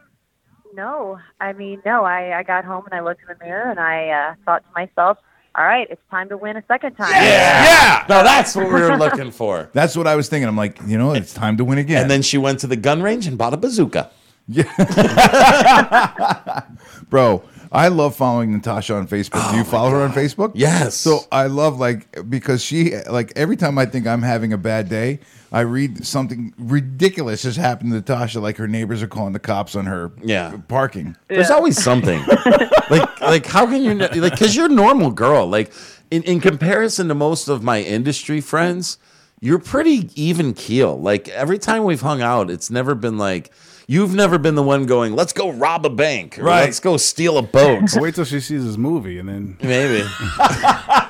No, I mean, no, I, I got home and I looked in the mirror and I uh, thought to myself, all right, it's time to win a second time. Yeah, yeah. yeah. No, that's what we were looking for. That's what I was thinking. I'm like, you know, it's time to win again. And then she went to the gun range and bought a bazooka. Yeah. Bro, I love following Natasha on Facebook. Oh, do you follow her on Facebook? Yes. So I love, like, because she, like, every time I think I'm having a bad day, I read something ridiculous has happened to Natasha, like her neighbors are calling the cops on her yeah. parking. Yeah. There's always something. like, like how can you, like, because you're a normal girl. Like, in, in comparison to most of my industry friends, you're pretty even keel. Like, every time we've hung out, it's never been like, you've never been the one going, let's go rob a bank. Or right. Let's go steal a boat. I'll wait till she sees this movie and then. Maybe.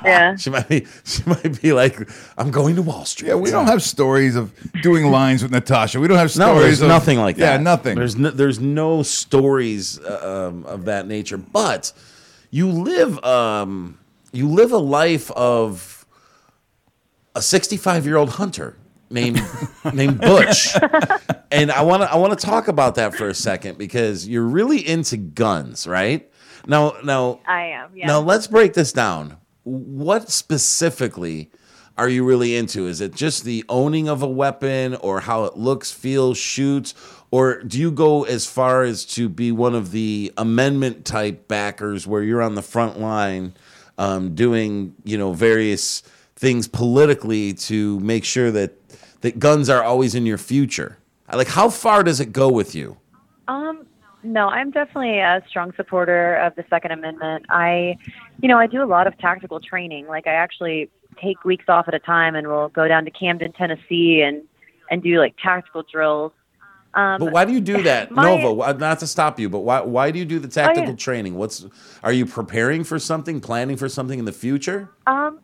yeah. She might be She might be like, I'm going to Wall Street. Yeah, we don't have stories of doing lines with Natasha. We don't have stories. No, there's of, nothing like that. Yeah, nothing. There's no, there's no stories um, of that nature. But you live, um, you live a life of a sixty-five-year-old hunter. Named named Butch, and I want to I want to talk about that for a second because you're really into guns, right? Now, now I am. Yeah. Now let's break this down. What specifically are you really into? Is it just the owning of a weapon, or how it looks, feels, shoots, or do you go as far as to be one of the amendment type backers where you're on the front line, um, doing you know various things politically to make sure that. That guns are always in your future. Like, how far does it go with you? Um, no, I'm definitely a strong supporter of the Second Amendment. I, you know, I do a lot of tactical training. Like, I actually take weeks off at a time, and we'll go down to Camden, Tennessee, and and do like tactical drills. Um, but why do you do that, my, Nova? Not to stop you, but why why do you do the tactical oh, yeah. training? What's are you preparing for something, planning for something in the future? Um.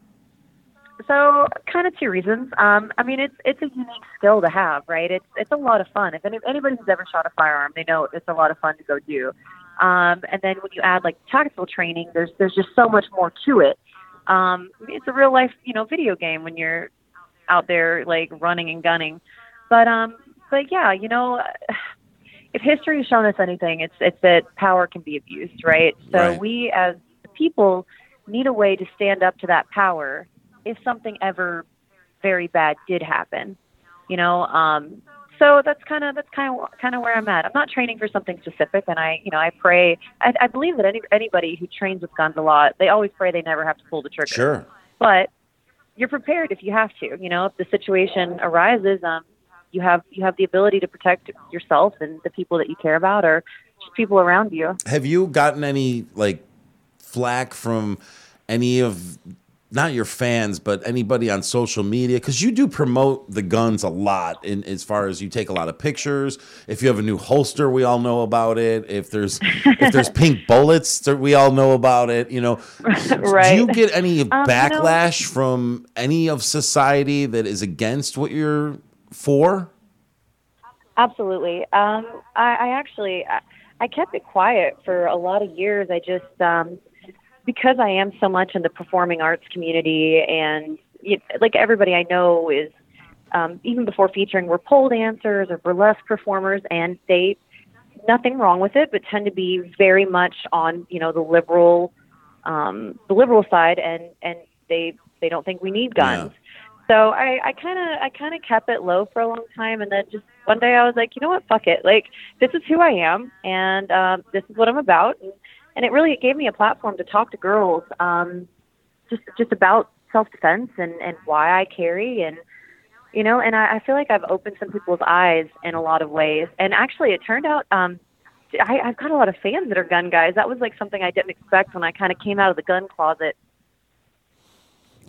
So kind of two reasons. Um, I mean, it's it's a unique skill to have, right? It's it's a lot of fun. If any, anybody who's ever shot a firearm, they know it's a lot of fun to go do. Um, and then when you add like tactical training, there's there's just so much more to it. Um, it's a real life, you know, video game when you're out there like running and gunning. But, um, but yeah, you know, if history has shown us anything, it's, it's that power can be abused, right? So right. we as people need a way to stand up to that power if something ever very bad did happen, you know? Um, so that's kind of, that's kind of, kind of where I'm at. I'm not training for something specific. And I, you know, I pray, I, I believe that any, anybody who trains with guns a lot, they always pray they never have to pull the trigger. Sure. But you're prepared if you have to, you know, if the situation arises, um, you have, you have the ability to protect yourself and the people that you care about or just people around you. Have you gotten any like flack from any of, not your fans, but anybody on social media? Because you do promote the guns a lot in as far as you take a lot of pictures. If you have a new holster, we all know about it. If there's if there's pink bullets, we all know about it. You know, right. Do you get any um, backlash you know, from any of society that is against what you're for? Absolutely. Um, I, I actually, I, I kept it quiet for a lot of years. I just... Um, because I am so much in the performing arts community and it, like everybody I know is, um, even before featuring, we're pole dancers or burlesque performers, and they, nothing wrong with it, but tend to be very much on, you know, the liberal, um, the liberal side, and, and they, they don't think we need guns. Yeah. So I, I kind of, I kind of kept it low for a long time. And then just one day I was like, you know what, fuck it. Like, this is who I am. And, um, this is what I'm about. And, And it really, it gave me a platform to talk to girls, um, just just about self-defense and, and why I carry. And, you know, and I, I feel like I've opened some people's eyes in a lot of ways. And actually, it turned out, um, I, I've got a lot of fans that are gun guys. That was like something I didn't expect when I kind of came out of the gun closet.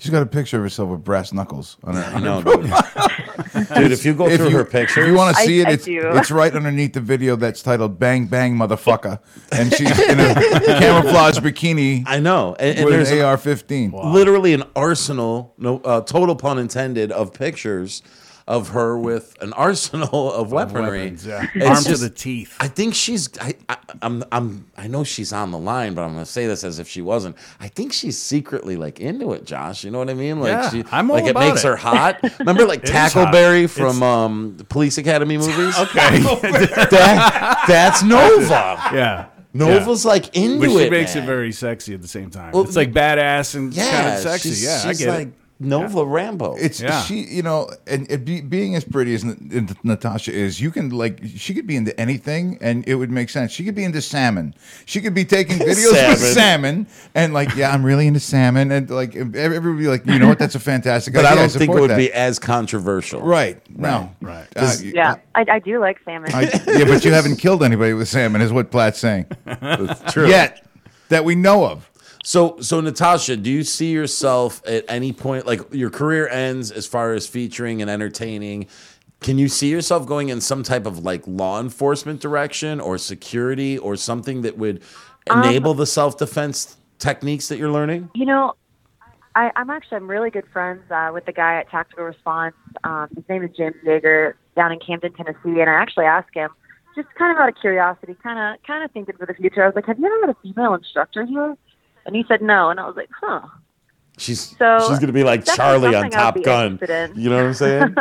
She's got a picture of herself with brass knuckles on her, on her profile. Dude, if you go if through you, her pictures. If you want to see I, it, it's, it's right underneath the video that's titled Bang Bang Motherfucker. And she's in a camouflage bikini. I know. And, and with there's an A R fifteen. Wow. Literally an arsenal, no uh, total pun intended, of pictures of her with an arsenal of weaponry. Weapons, yeah. Armed to the teeth. I think she's, I, I, I'm, I'm, I know she's on the line, but I'm going to say this as if she wasn't. I think she's secretly like into it, Josh. You know what I mean? Like yeah, she, I'm all like about it. Like it makes her hot. Remember like Tackleberry from it's... um the Police Academy movies? Okay. that, that's Nova. Yeah. Nova's yeah. like into but she it, she makes man. It very sexy at the same time. Well, it's like badass and yeah, kind of sexy. She's, yeah, she's I get like, it. Nova yeah. Rambo. It's yeah. she, you know, and it be, being as pretty as N- Natasha is, you can like she could be into anything, and it would make sense. She could be into salmon. She could be taking videos salmon. with salmon, and like, yeah, I'm really into salmon, and like everybody would be like, you know what, that's a fantastic. But idea. I don't I think it would that. be as controversial, right? No, right. right. Uh, yeah, I, I do like salmon. I, yeah, but you haven't killed anybody with salmon, is what Platt's saying. It's true. Yet that we know of. So, so Natasha, do you see yourself at any point, like your career ends as far as featuring and entertaining, can you see yourself going in some type of like law enforcement direction or security or something that would enable um, the self-defense techniques that you're learning? You know, I, I'm actually, I'm really good friends uh, with the guy at Tactical Response. Um, his name is James Yeager down in Camden, Tennessee. And I actually asked him just kind of out of curiosity, kind of, kind of thinking for the future. I was like, have you ever had a female instructor here? And he said no, and I was like, huh. She's so she's gonna be like Charlie on Top Gun. You know what I'm saying?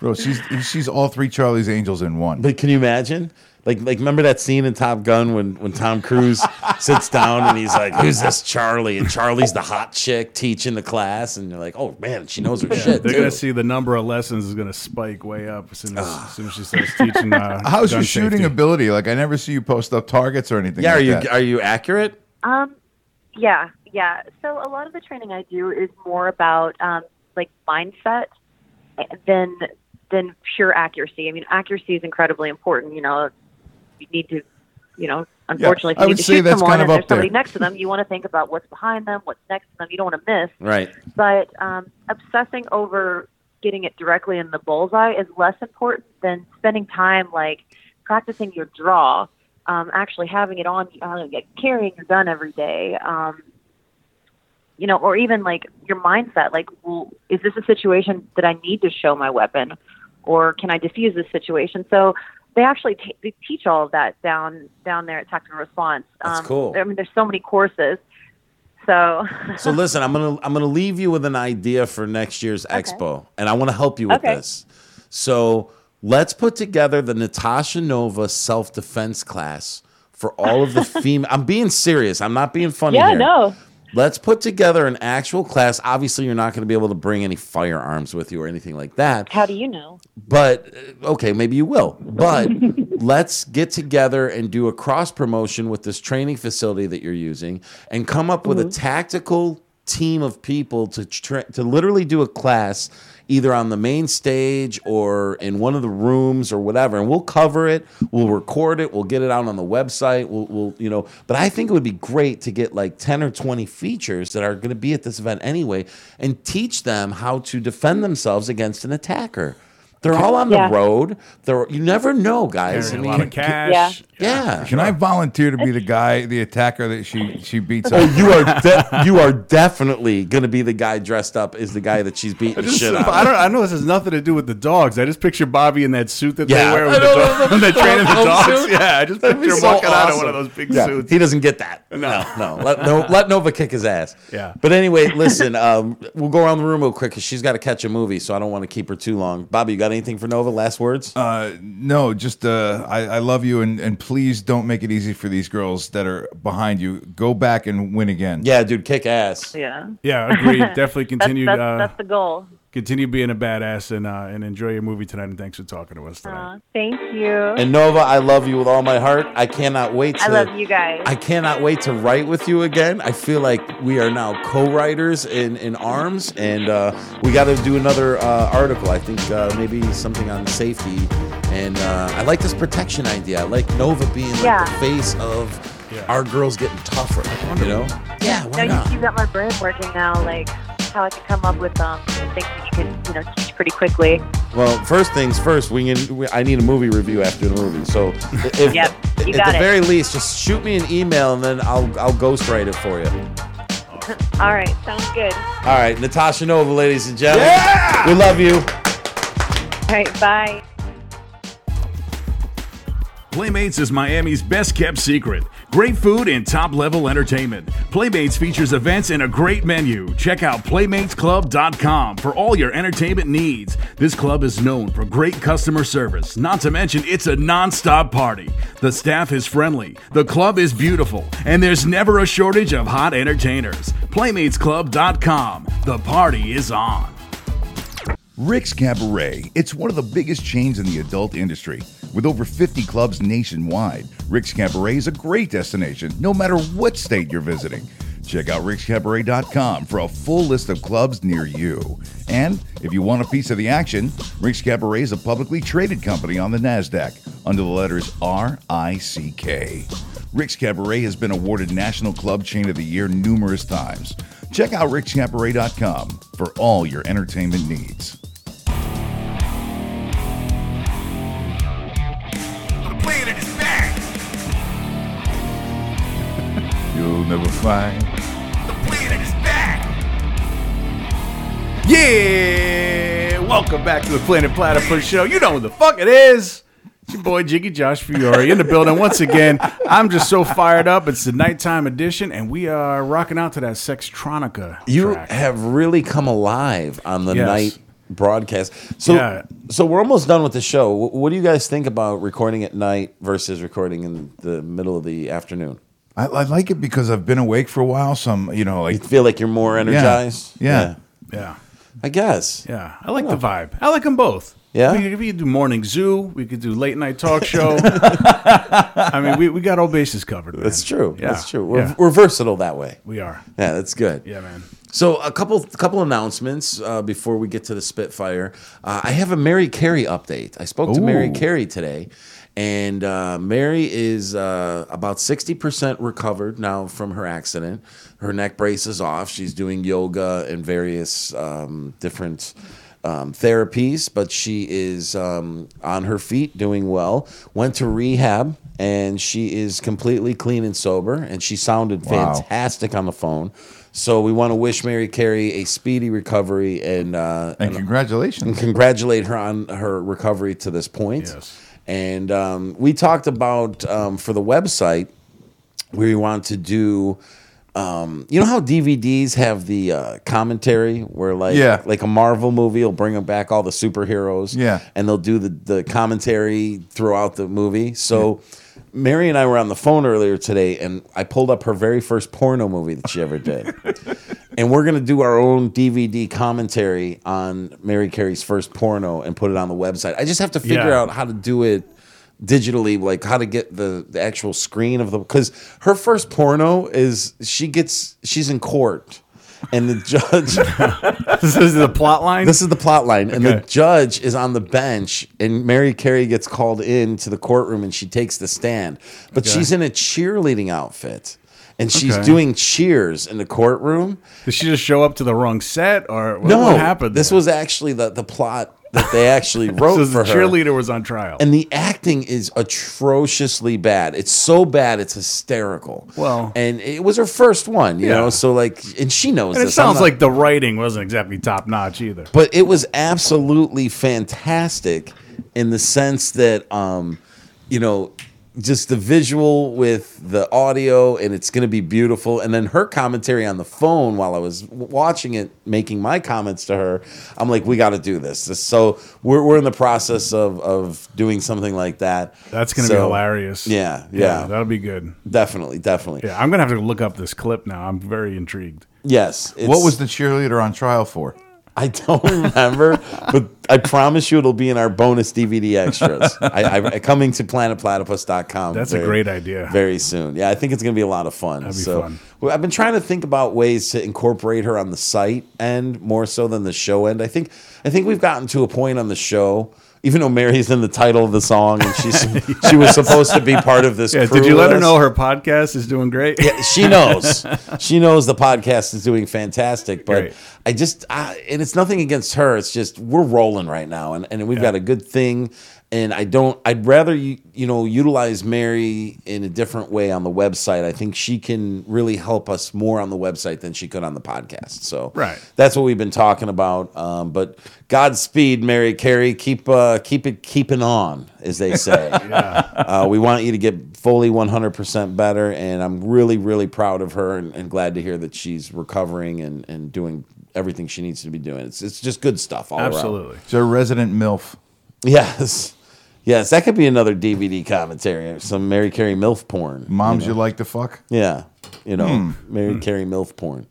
Bro, she's she's all three Charlie's Angels in one. But can you imagine? Like like remember that scene in Top Gun when, when Tom Cruise sits down and he's like, who's this Charlie? And Charlie's the hot chick teaching the class, and you're like, oh man, she knows her yeah, shit. They're too. Gonna see the number of lessons is gonna spike way up as soon as, as, soon as she starts teaching. Uh, How's your shooting safety. ability? Like I never see you post up targets or anything. Yeah, like are you that. are you accurate? Um. Yeah, yeah. So a lot of the training I do is more about um, like mindset than than pure accuracy. I mean, accuracy is incredibly important. You know, you need to, you know, unfortunately, yeah, if you need to shoot someone kind of and there's somebody there. next to them, you want to think about what's behind them, what's next to them. You don't want to miss. Right. But um, obsessing over getting it directly in the bullseye is less important than spending time like practicing your draw. Um, actually having it on, uh, carrying your gun every day, um, you know, or even like your mindset, like, well, is this a situation that I need to show my weapon, or can I defuse this situation? So they actually t- they teach all of that down down there at Tactical Response. Um, That's cool. I mean, there's so many courses. So so listen, I'm gonna I'm gonna leave you with an idea for next year's okay. expo, and I want to help you with okay. this. So let's put together the Natasha Nova self defense class for all of the female. I'm being serious. I'm not being funny. Yeah, here. no. Let's put together an actual class. Obviously, you're not going to be able to bring any firearms with you or anything like that. How do you know? But, okay, maybe you will. But let's get together and do a cross-promotion with this training facility that you're using and come up with mm-hmm. a tactical team of people to tra- to literally do a class either on the main stage or in one of the rooms or whatever, and we'll cover it, we'll record it, we'll get it out on the website, we'll, we'll you know, but I think it would be great to get like ten or twenty features that are going to be at this event anyway and teach them how to defend themselves against an attacker. They're all on the yeah. road. They're, you never know, guys. I mean, a lot of cash. Can, yeah. yeah. Can I volunteer to be the guy, the attacker that she, she beats up? Oh, you are de- you are definitely going to be the guy dressed up as the guy that she's beating the shit out of. I don't. I know this has nothing to do with the dogs. I just picture Bobby in that suit that yeah. they wear with the dogs. Training the dogs. Suit? Yeah, I just That'd picture him so walking awesome. out of one of those big yeah. suits. He doesn't get that. No, no. no. Let, no let Nova kick his ass. Yeah. But anyway, listen, um, we'll go around the room real quick because she's got to catch a movie, so I don't want to keep her too long. Bobby, you got anything for Nova? Last words? Uh, no, just uh, I, I love you, and, and please don't make it easy for these girls that are behind you. Go back and win again. Yeah, dude, kick ass. Yeah, yeah, agreed. Definitely continue. that's, that's, uh, that's the goal. Continue being a badass and uh, and enjoy your movie tonight. And thanks for talking to us tonight. Aww, thank you. And Nova, I love you with all my heart. I cannot wait. To, I love you guys. I cannot wait to write with you again. I feel like we are now co-writers in, in arms, and uh, we got to do another uh, article. I think uh, maybe something on safety. And uh, I like this protection idea. I like Nova being like yeah. the face of yeah. our girls getting tougher. You know? Yeah. Why no, not? You got my brain working now. Like. How I can come up with um, things that you can, you know, teach pretty quickly. Well, first things first, we, can, we I need a movie review after the movie. So, if, yep, you at got the it. very least, just shoot me an email and then I'll I'll ghostwrite it for you. All right, sounds good. All right, Natasha Nova, ladies and gentlemen, yeah! we love you. All right, bye. Playmates is Miami's best kept secret. Great food and top-level entertainment. Playmates features events and a great menu. Check out playmates club dot com for all your entertainment needs. This club is known for great customer service, not to mention it's a non-stop party. The staff is friendly, the club is beautiful, and there's never a shortage of hot entertainers. playmates club dot com. The party is on. Rick's Cabaret. It's one of the biggest chains in the adult industry. With over fifty clubs nationwide, Rick's Cabaret is a great destination, no matter what state you're visiting. Check out ricks cabaret dot com for a full list of clubs near you. And if you want a piece of the action, Rick's Cabaret is a publicly traded company on the NASDAQ under the letters R I C K. Rick's Cabaret has been awarded National Club Chain of the Year numerous times. Check out ricks cabaret dot com for all your entertainment needs. You'll never find the planet is back. Yeah, welcome back to the Planet Platypus Show. You know who the fuck it is. It's your boy Jiggy Josh Fiore in the building once again. I'm just so fired up. It's the nighttime edition, and we are rocking out to that Sextronica. You track. have really come alive on the yes. night broadcast. So, yeah. so we're almost done with the show. What do you guys think about recording at night versus recording in the middle of the afternoon? I, I like it because I've been awake for a while, so I'm, you know, like... You feel like you're more energized? Yeah. Yeah. yeah. I guess. Yeah. I like I the vibe. I like them both. Yeah? We, we could do Morning Zoo. We could do Late Night Talk Show. I mean, we, we got all bases covered, man. That's true. Yeah. That's true. We're, yeah. we're versatile that way. We are. Yeah, that's good. Yeah, man. So a couple couple announcements uh, before we get to the Spitfire. Uh, I have a Mary Carey update. I spoke Ooh. to Mary Carey today. And uh, Mary is uh, about sixty percent recovered now from her accident. Her neck brace is off. She's doing yoga and various um, different um, therapies, but she is um, on her feet, doing well. Went to rehab, and she is completely clean and sober, and she sounded wow. fantastic on the phone. So we want to wish Mary Carey a speedy recovery and uh, and, and congratulations. And congratulate her on her recovery to this point. Yes. And um, we talked about, um, for the website, we want to do Um, you know how D V Ds have the uh, commentary where, like, yeah. like a Marvel movie will bring them back all the superheroes, yeah, and they'll do the, the commentary throughout the movie. So, yeah. Mary and I were on the phone earlier today, and I pulled up her very first porno movie that she ever did, and we're gonna do our own D V D commentary on Mary Carey's first porno and put it on the website. I just have to figure yeah. out how to do it digitally, like how to get the, the actual screen of the, because her first porno is she gets she's in court and the judge this is the plot line this is the plot line okay. and the judge is on the bench and Mary Carey gets called into the courtroom and she takes the stand, but okay. she's in a cheerleading outfit and she's okay. doing cheers in the courtroom. Did she just show up to the wrong set or what, no, what happened there? This was actually the the plot that they actually wrote so for her. The cheerleader was on trial. And the acting is atrociously bad. It's so bad, it's hysterical. Well, and it was her first one, you yeah. know, so like, and she knows and this. It sounds not, like the writing wasn't exactly top-notch either. But it was absolutely fantastic in the sense that, um, you know, just the visual with the audio, and it's going to be beautiful. And then her commentary on the phone while I was watching it, making my comments to her, I'm like, we got to do this. this. So we're we're in the process of, of doing something like that. That's going to so, be hilarious. Yeah, yeah. Yeah. That'll be good. Definitely, definitely. Yeah, I'm going to have to look up this clip now. I'm very intrigued. Yes. What was the cheerleader on trial for? I don't remember, but I promise you it'll be in our bonus D V D extras. I, I, coming to planet platypus dot com. That's very, a great idea. Very soon. Yeah, I think it's going to be a lot of fun. That'd be so, fun. Well, I've been trying to think about ways to incorporate her on the site end more so than the show end. I think I think we've gotten to a point on the show, even though Mary's in the title of the song and she's yes. she was supposed to be part of this yeah, crew. Did you let her know her podcast is doing great? Yeah, she knows. She knows the podcast is doing fantastic. But great. I just, I, and it's nothing against her. It's just we're rolling right now, and, and we've yeah. got a good thing. And I don't, I'd rather, you, you know, utilize Mary in a different way on the website. I think she can really help us more on the website than she could on the podcast. So right. that's what we've been talking about. Um, but Godspeed, Mary Carey. Keep uh, keep it keeping on, as they say. yeah. uh, we want you to get fully one hundred percent better. And I'm really, really proud of her and, and glad to hear that she's recovering and, and doing everything she needs to be doing. It's, it's just good stuff all Absolutely. Around. She's a resident MILF. Yes. Yes, that could be another D V D commentary, or some Mary Carey MILF porn. Moms you, know. you like to fuck? Yeah, you know, mm. Mary mm. Carey MILF porn.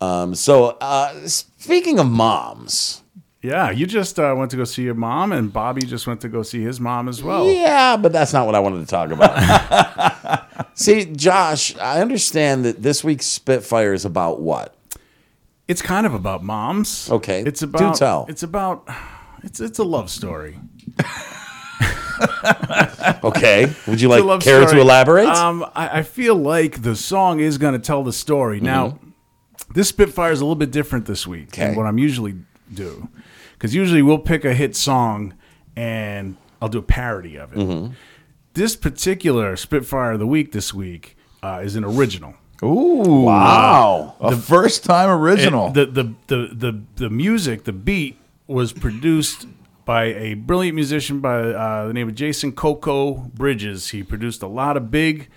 Um, so, uh, speaking of moms. Yeah, you just uh, went to go see your mom, and Bobby just went to go see his mom as well. Yeah, but that's not what I wanted to talk about. See, Josh, I understand that this week's Spitfire is about what? It's kind of about moms. Okay, it's about, do tell. It's about... It's it's a love story. Okay. Would you like care story. To elaborate? Um, I, I feel like the song is going to tell the story. Mm-hmm. Now, this Spitfire is a little bit different this week okay. than what I'm usually do. Because usually we'll pick a hit song and I'll do a parody of it. Mm-hmm. This particular Spitfire of the Week this week uh, is an original. Ooh. Wow. Uh, the a first time original. It, the, the, the, the, the music, the beat, was produced by a brilliant musician by uh, the name of Jason Koko Bridges. He produced a lot of big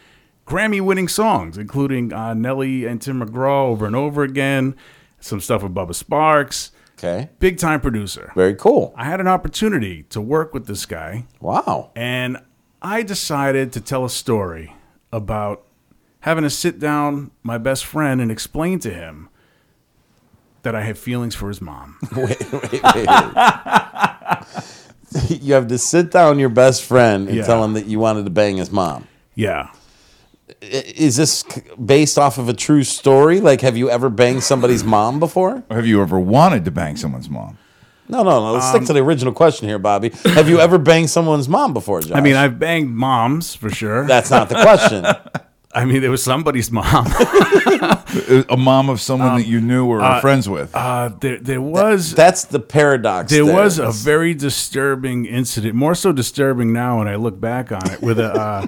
Grammy-winning songs, including uh, Nelly and Tim McGraw, Over and Over Again, some stuff with Bubba Sparks. Okay. Big-time producer. Very cool. I had an opportunity to work with this guy. Wow. And I decided to tell a story about having to sit down my best friend and explain to him that I have feelings for his mom. Wait, wait, wait. You have to sit down your best friend and yeah. tell him that you wanted to bang his mom. Yeah. Is this based off of a true story? Like, have you ever banged somebody's mom before? Or have you ever wanted to bang someone's mom? No, no, no. Let's um, stick to the original question here, Bobby. Have you ever banged someone's mom before, Josh? I mean, I've banged moms, for sure. That's not the question. I mean, it was somebody's mom. A mom of someone um, that you knew or were uh, friends with. Uh, there, there was... That, that's the paradox. There, there was a very disturbing incident, more so disturbing now when I look back on it. With a, uh,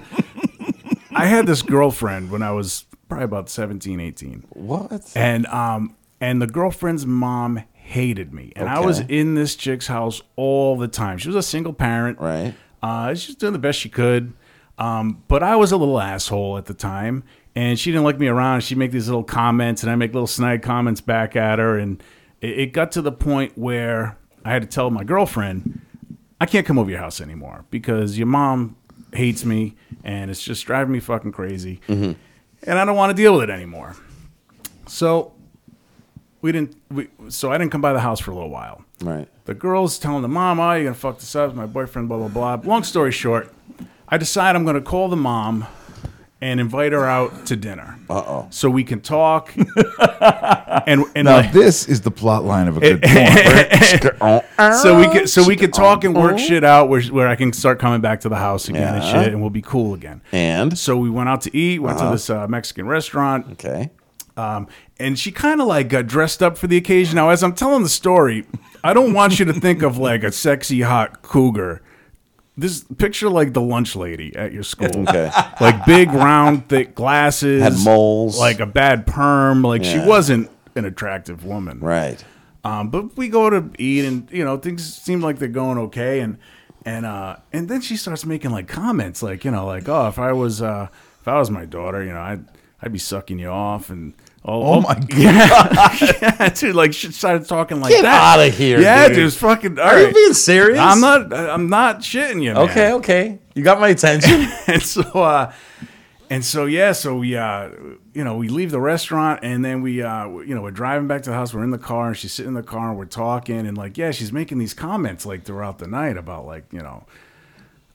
I had this girlfriend when I was probably about seventeen, eighteen. What? And, um, and the girlfriend's mom hated me. And okay. I was in this chick's house all the time. She was a single parent. Right. Uh, she was doing the best she could. Um, but I was a little asshole at the time, And she didn't like me around. She'd make these little comments, and I make little snide comments back at her. And it, it got to the point where I had to tell my girlfriend, I can't come over your house anymore because your mom hates me, and it's just driving me fucking crazy. Mm-hmm. And I don't want to deal with it anymore. So we didn't. We, so I didn't come by the house for a little while. Right. The girl's telling the mom, oh, you're going to fuck this up. My boyfriend, blah, blah, blah. Long story short, I decide I'm going to call the mom and invite her out to dinner. Uh-oh. So we can talk. and, and Now, like, this is the plot line of a good point. so we could, so we could talk and work shit out where, where I can start coming back to the house again yeah. and shit, and we'll be cool again. And? So we went out to eat, went uh-huh. to this uh, Mexican restaurant. Okay. Um, and she kind of like got dressed up for the occasion. Now, as I'm telling the story, I don't want you to think of like a sexy, hot cougar. This picture like the lunch lady at your school. Okay. Like big, round, thick glasses. Had moles. Like a bad perm. Like yeah. she wasn't an attractive woman. Right. Um, but we go to eat and, you know, things seem like they're going okay. And and uh, and then she starts making like comments like, you know, like, oh, if I was uh, if I was my daughter, you know, I'd, I'd be sucking you off and. Oh, oh my God. Yeah. yeah, dude, like she started talking like Get that. Get out of here, yeah, dude. dude it's fucking, all Are right. you being serious? I'm not I'm not shitting you, man. Okay, okay. You got my attention. and so uh and so yeah, so we uh you know, we leave the restaurant and then we uh you know, we're driving back to the house, we're in the car and she's sitting in the car and we're talking and like, yeah, she's making these comments like throughout the night about like, you know,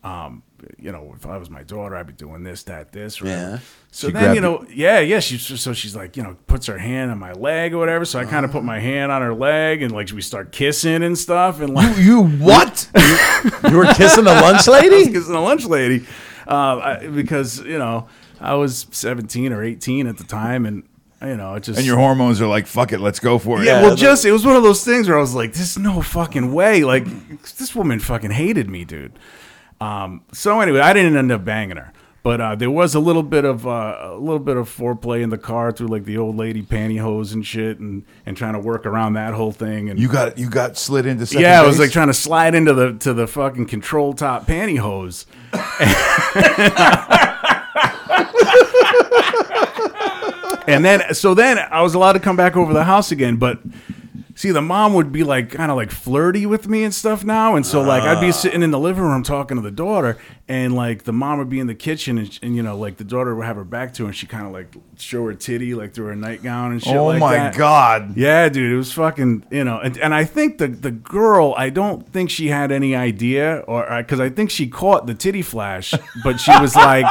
um you know, if I was my daughter, I'd be doing this, that, this, right? Yeah. So she then, you know, it. yeah, yeah. She, so she's like, you know, puts her hand on my leg or whatever. So I kind of put my hand on her leg and like we start kissing and stuff. And like, you, you what? you, you were kissing a lunch lady? I was kissing a lunch lady. Uh, I, because, you know, I was seventeen or eighteen at the time. And, you know, it just. And your hormones are like, fuck it, let's go for it. Yeah, yeah well, just, it was one of those things where I was like, there's no fucking way. Like, this woman fucking hated me, dude. Um, so anyway, I didn't end up banging her, but uh, there was a little bit of uh, a little bit of foreplay in the car through like the old lady pantyhose and shit, and, and trying to work around that whole thing. And you got you got slid into second yeah, base? I was like trying to slide into the to the fucking control top pantyhose. and then so then I was allowed to come back over the house again, but. See, the mom would be like kind of like flirty with me and stuff now. And so like I'd be sitting in the living room talking to the daughter and like the mom would be in the kitchen and, and you know, like the daughter would have her back to her and she kind of like show her titty like through her nightgown and shit oh like that. Oh, my God. Yeah, dude. It was fucking, you know. And, and I think the, the girl, I don't think she had any idea or because I think she caught the titty flash, but she was like...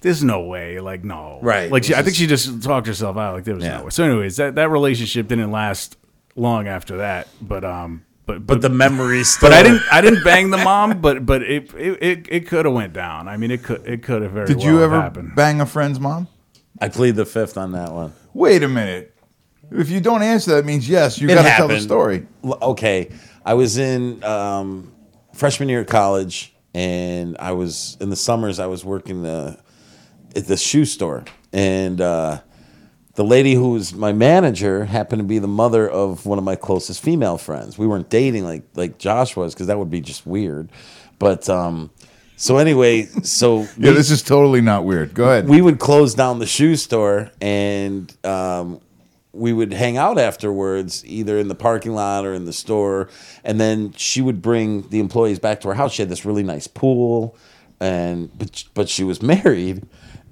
There's no way, like no, right? Like she, just, I think she just talked herself out. Like there was yeah. no way. So, anyways, that, that relationship didn't last long after that. But um, but but, but the memories. Still. But I didn't I didn't bang the mom. But but it it it could have went down. I mean, it could it could have very. Did well you ever happened. bang a friend's mom? I plead the fifth on that one. Wait a minute. If you don't answer, that means yes. You got to tell the story. Okay, I was in um, freshman year of college, and I was in the summers. I was working the. at the shoe store, and uh, the lady who was my manager happened to be the mother of one of my closest female friends. We weren't dating like like Josh was, because that would be just weird. But um, so anyway, so yeah, we, this is totally not weird. Go ahead. We would close down the shoe store, and um, we would hang out afterwards, either in the parking lot or in the store. And then she would bring the employees back to her house. She had this really nice pool, and but but she was married.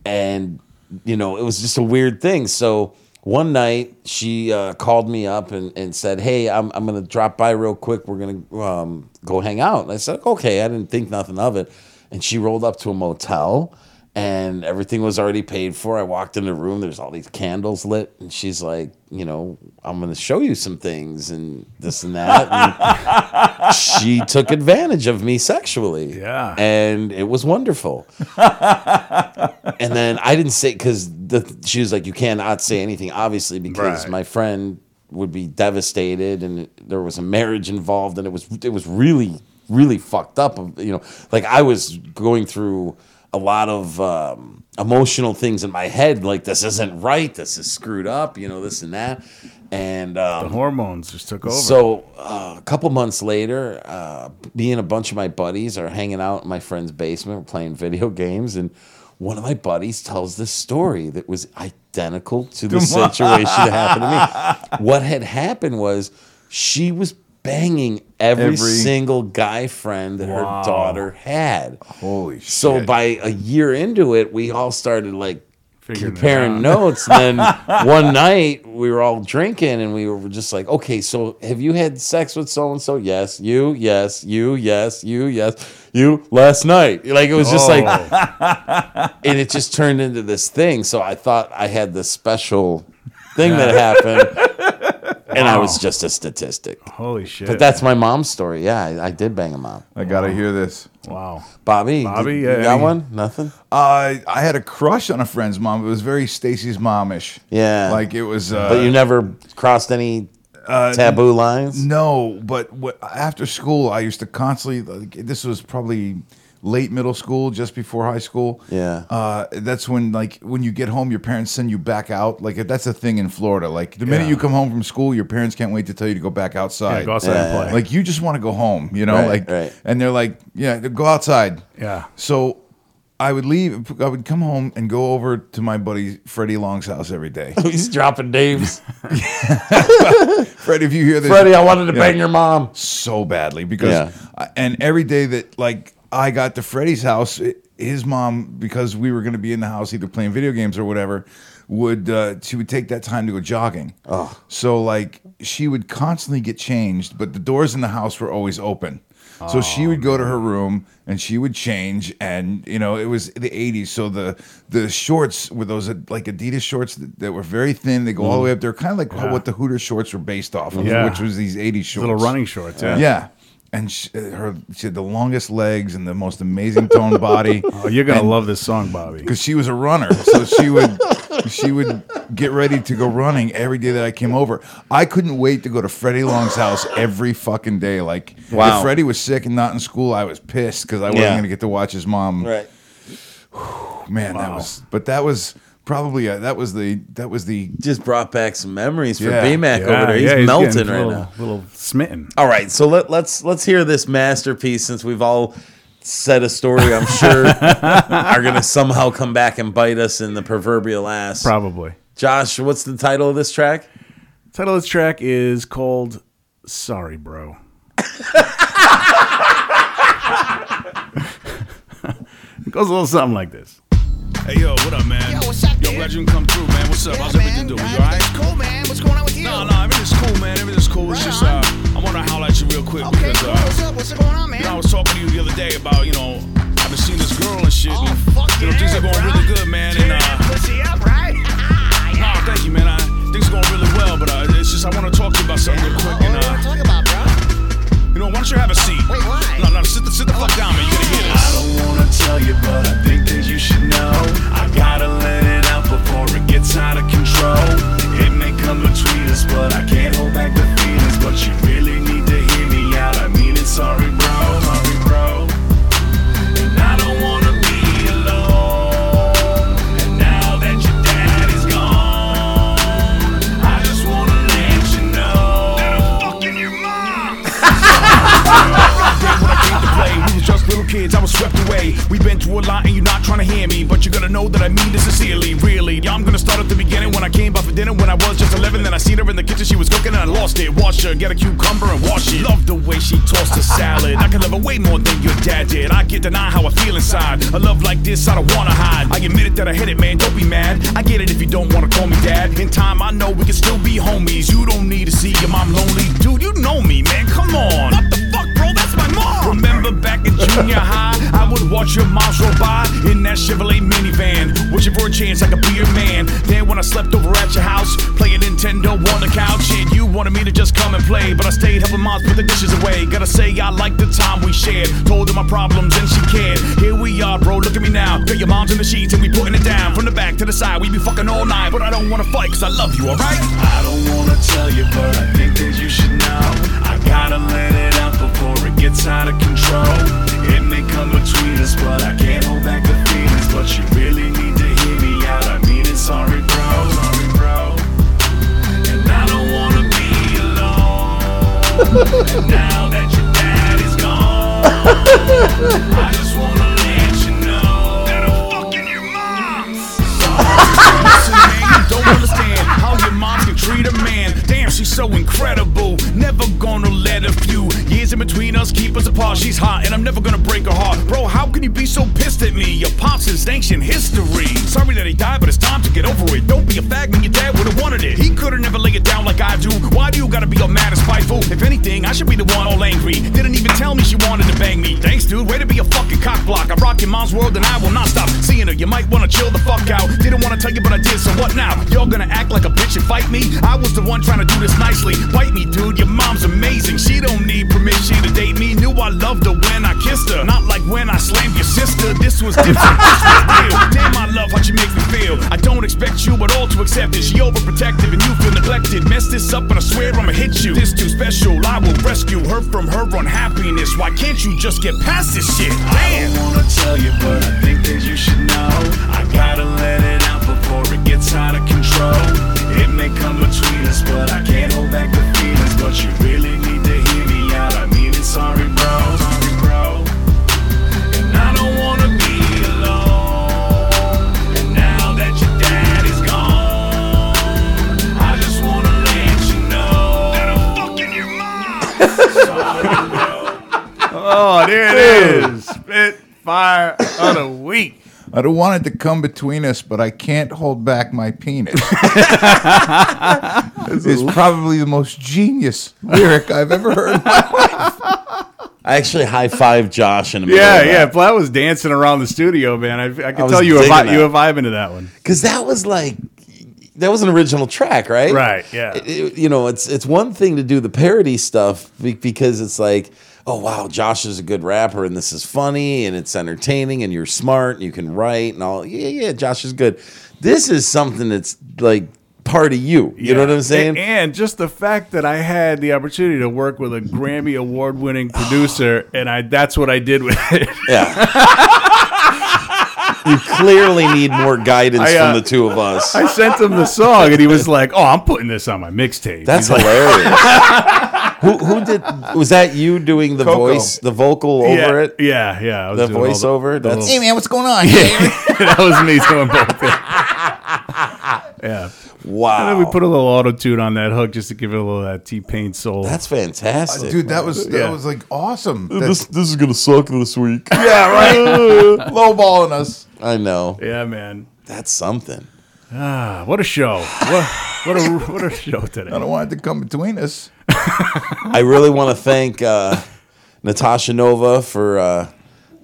And, you know, it was just a weird thing. So one night she uh, called me up and, and said, hey, I'm I'm going to drop by real quick. We're going to um, go hang out. And I said, okay, I didn't think nothing of it. And she rolled up to a motel and everything was already paid for. I walked in the room. There's all these candles lit. And she's like, you know, I'm going to show you some things and this and that. And she took advantage of me sexually. Yeah. And it was wonderful. And then I didn't say, because she was like, you cannot say anything, obviously, because right. my friend would be devastated and there was a marriage involved and it was it was really, really fucked up. You know, like I was going through a lot of um, emotional things in my head, like this isn't right, this is screwed up, you know, this and that. And um, the hormones just took over. So uh, a couple months later, uh, me and a bunch of my buddies are hanging out in my friend's basement, we're playing video games, and one of my buddies tells this story that was identical to the situation that happened to me. What had happened was she was banging every, every... single guy friend that wow. her daughter had. Holy shit. So by a year into it, we all started like Figuring comparing notes. And then one night we were all drinking and we were just like, okay, so have you had sex with so-and-so? Yes. You? Yes. You? Yes. You? Yes. You? Last night. Like it was just oh. like, and it just turned into this thing. So I thought I had this special thing yeah. that happened. And wow. I was just a statistic. Holy shit. But that's my mom's story. Yeah, I, I did bang a mom. I got to wow. hear this. Wow. Bobby, Bobby did, yeah, you got I mean, one? Nothing? Uh, I had a crush on a friend's mom. It was very Stacy's mom-ish. Yeah. Like it was... Uh, but you never crossed any uh, taboo lines? No, but what, after school, I used to constantly... Like, this was probably... late middle school, just before high school. Yeah. Uh, that's when, like, when you get home, your parents send you back out. Like, that's a thing in Florida. Like, the minute yeah. you come home from school, your parents can't wait to tell you to go back outside. Yeah, go outside yeah, and play. Yeah. Like, you just want to go home, you know? Right, like, right. And they're like, yeah, go outside. Yeah. So I would leave. I would come home and go over to my buddy Freddie Long's house every day. He's dropping names. Freddie, if you hear this. Freddie, I wanted to you bang know, your mom. So badly. Because, yeah. I, and every day that, like, I got to Freddie's house, his mom, because we were going to be in the house either playing video games or whatever, would uh, she would take that time to go jogging. Oh. So, like, she would constantly get changed, but the doors in the house were always open. So oh, she would go to her room, and she would change, and, you know, it was the eighties, so the the shorts were those, like, Adidas shorts that, that were very thin. They go mm. all the way up. They're kind of like yeah. what the Hooters shorts were based off of, yeah. which was these eighties shorts. Little running shorts, yeah. Yeah. And she, her, she had the longest legs and the most amazing toned body. Oh, you're gonna and, love this song, Bobby, because she was a runner. So she would, she would get ready to go running every day that I came over. I couldn't wait to go to Freddie Long's house every fucking day. Like, wow. if Freddie was sick and not in school, I was pissed because I wasn't yeah. gonna get to watch his mom. Right. Whew, man, wow. that was. But that was. Probably a, that was the that was the just brought back some memories for yeah, B-Mac yeah, over there. He's, yeah, he's melting right little, now, a little smitten. All right, so let, let's let's hear this masterpiece since we've all said a story. I'm sure are going to somehow come back and bite us in the proverbial ass. Probably, Josh. What's the title of this track? The title of this track is called "Sorry, Bro." It goes a little something like this. Hey, yo, what up, man? Yo, what's up, dude? Yo, glad you can come through, man. What's up? Yeah, how's everything doing? You all right? Cool, man. What's going on with you? Nah, nah, everything's cool, man. Everything's cool. Right it's just, uh, I want to holler at you real quick. Okay, because, cool. uh, what's up? What's going on, man? You know, I was talking to you the other day about, you know, I've been seeing this girl and shit. Oh, and, fuck you know, yeah, things are going bro. really good, man. Turn and, uh, pussy up, right? yeah. Nah, thank you, man. I, things are going really well, but uh, it's just I want to talk to you about something yeah, real quick. What and, uh, are you talking about, bro? You know, why don't you have a seat? Wait, why? No, no, sit the, sit the oh, fuck down, man. You're gonna hear this. I don't wanna tell you, but I think that you should know. I gotta let it out before it gets out of control. It may come between us, but I can't hold back the feelings. But you really need to hear me out. I mean it, sorry, bro, sorry, bro. And I don't wanna be alone. And now that your dad is gone, I just wanna let you know that I'm fucking your mom. When I came to play, we was just little kids, I was swept away. We've been through a lot and you're not trying to hear me, but you're gonna know that I mean this sincerely, really. Yeah, I'm gonna start at the beginning. When I came by for dinner when I was just eleven, then I seen her in the kitchen, she was cooking and I lost it. Watched her get a cucumber and wash it. Love the way she tossed a salad. I can love her way more than your dad did. I can't deny how I feel inside. A love like this I don't wanna hide. I admit it that I hit it, man, don't be mad. I get it if you don't wanna call me dad. In time I know we can still be homies. You don't need to see your mom lonely. Dude, you know me, man, come on. What the fuck, bro, that's my mom. Remember back in junior high, I would watch your moms roll by in that Chevrolet minivan, wishing for a chance I could be your man. Then when I slept over at your house, playing Nintendo on the couch, and you wanted me to just come and play, but I stayed helping moms put the dishes away. Gotta say I liked the time we shared. Told her my problems and she cared. Here we are, bro, look at me now. Girl, your mom's in the sheets and we putting it down. From the back to the side, we be fucking all night. But I don't wanna fight, cause I love you, alright? I don't wanna tell you, but I think that you should know. I gotta let it out before it gets out of control. It may come between us, but I can't hold back the feelings. But you really need to hear me out. I mean it, sorry, bro, sorry, bro. And I don't wanna be alone. And now that your dad is gone, I just wanna let you know that I'm fucking your mom. free the man. Damn, she's so incredible. Never gonna let a few years in between us keep us apart. She's hot and I'm never gonna break her heart. Bro, how can you be so pissed at me? Your pops is ancient history. Sorry that he died, but it's time to get over it. Don't be a fag, man, your dad would've wanted it. He could've never laid it down like I do. Why do you gotta be all mad and spiteful? If anything, I should be the one all angry. Didn't even tell me she wanted to bang me. Thanks, dude, way to be a fucking cock block. I rock your mom's world and I will not stop seeing her. You might wanna chill the fuck out. Didn't wanna tell you, but I did, so what now? Y'all gonna act like a bitch and fight me? I was the one trying to do this nicely. Bite me, dude, your mom's amazing. She don't need permission to date me. Knew I loved her when I kissed her, not like when I slammed your sister. This was different, this was real. Damn, I love how she makes me feel. I don't expect you at all to accept it. She overprotective and you feel neglected. Mess this up and I swear I'ma hit you. This too special, I will rescue her from her unhappiness. Why can't you just get past this shit? Damn. I don't wanna tell you, but I think that you should know. I gotta let it out before it gets out of control. It may come between us, but I can't hold back the feelings. But you really need to hear me out. I mean it, sorry bro, sorry bro. And I don't wanna be alone. And now that your dad is gone, I just wanna let you know that I'm fucking your mom. Sorry bro. Oh, there it is. Spitfire of the week. I don't want it to come between us, but I can't hold back my penis. It's probably the most genius lyric I've ever heard in my life. I actually high-fived Josh in a minute. Yeah, yeah. Platt was dancing around the studio, man. I, I can I tell you were vi- vibing to that one. Because that was like... That was an original track, right? Right, yeah. It, it, you know, it's it's one thing to do the parody stuff because it's like, oh, wow, Josh is a good rapper and this is funny and it's entertaining and you're smart and you can write and all. Yeah, yeah, Josh is good. This is something that's like part of you. You yeah. know what I'm saying? And, and just the fact that I had the opportunity to work with a Grammy award-winning producer and I that's what I did with it. Yeah. You clearly need more guidance I, uh, from the two of us. I sent him the song, and he was like, oh, I'm putting this on my mixtape. That's He's hilarious. Like, who, who did? Was that you doing the Coco. voice, the vocal yeah, over it? Yeah, yeah. I was the voiceover? The, the hey, man, what's going on? Yeah. That was me doing both. Yeah. Wow. And then we put a little auto-tune on that hook just to give it a little that T-Pain soul. That's fantastic. Uh, dude, that was that yeah. was like awesome. This, this is going to suck this week. Yeah, right? Lowballing us. I know. Yeah, man. That's something. Ah, what a show. What, what, a, what a show today. I don't want it to come between us. I really want to thank uh, Natasha Nova for uh,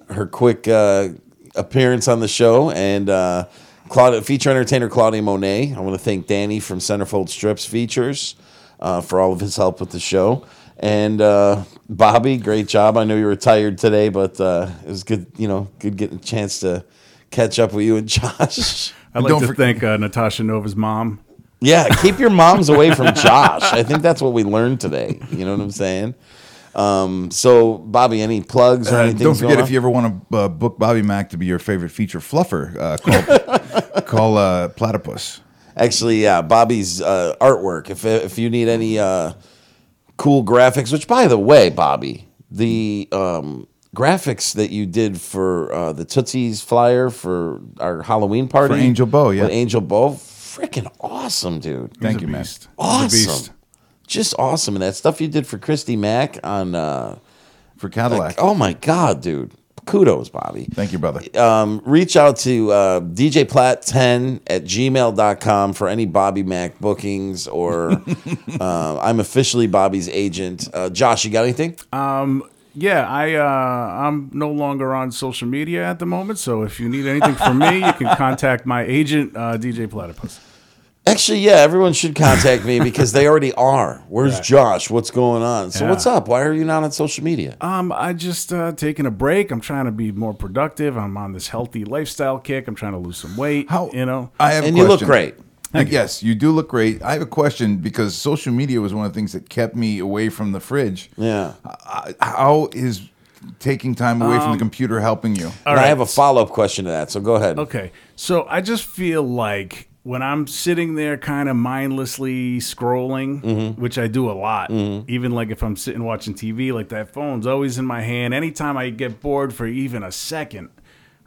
her quick uh, appearance on the show and... Uh, Claudia, feature entertainer Claudia Monet. I want to thank Danny from Centerfold Strips Features uh, for all of his help with the show. And uh, Bobby, great job. I know you were tired today, but uh, it was good, you know, good getting a chance to catch up with you and Josh. I'd like Don't to for- thank uh, Natasha Nova's mom. Yeah, keep your moms away from Josh. I think that's what we learned today. You know what I'm saying? Um, so, Bobby, any plugs or anything? Uh, don't forget, if you ever want to uh, book Bobby Mack to be your favorite feature fluffer, uh, call, call uh, Platypus. Actually, yeah, Bobby's uh, artwork. If if you need any uh, cool graphics, which, by the way, Bobby, the um, graphics that you did for uh, the Tootsies flyer for our Halloween party. For Angel Bo, yeah. Angel Bo, freaking awesome, dude. He's Thank you, beast. man. Awesome. Just awesome. And that stuff you did for Christy Mack on... Uh, for Cadillac. Like, oh, my God, dude. Kudos, Bobby. Thank you, brother. Um, reach out to uh, D J Platt ten at gmail dot com for any Bobby Mack bookings or uh, I'm officially Bobby's agent. Uh, Josh, you got anything? Um, yeah, I, uh, I'm no longer on social media at the moment, so if you need anything from me, you can contact my agent, uh, D J Platypus. Actually, yeah, everyone should contact me because they already are. Where's yeah. Josh? What's going on? So yeah. what's up? Why are you not on social media? Um, I just uh, taking a break. I'm trying to be more productive. I'm on this healthy lifestyle kick. I'm trying to lose some weight. How, you know, I have and a question. You look great. Thank yes, you. you do look great. I have a question because social media was one of the things that kept me away from the fridge. Yeah. How is taking time away um, from the computer helping you? All right. I have a follow-up question to that, so go ahead. Okay. So I just feel like... When I'm sitting there kind of mindlessly scrolling, mm-hmm. which I do a lot, mm-hmm. even like if I'm sitting watching T V, like that phone's always in my hand. Anytime I get bored for even a second,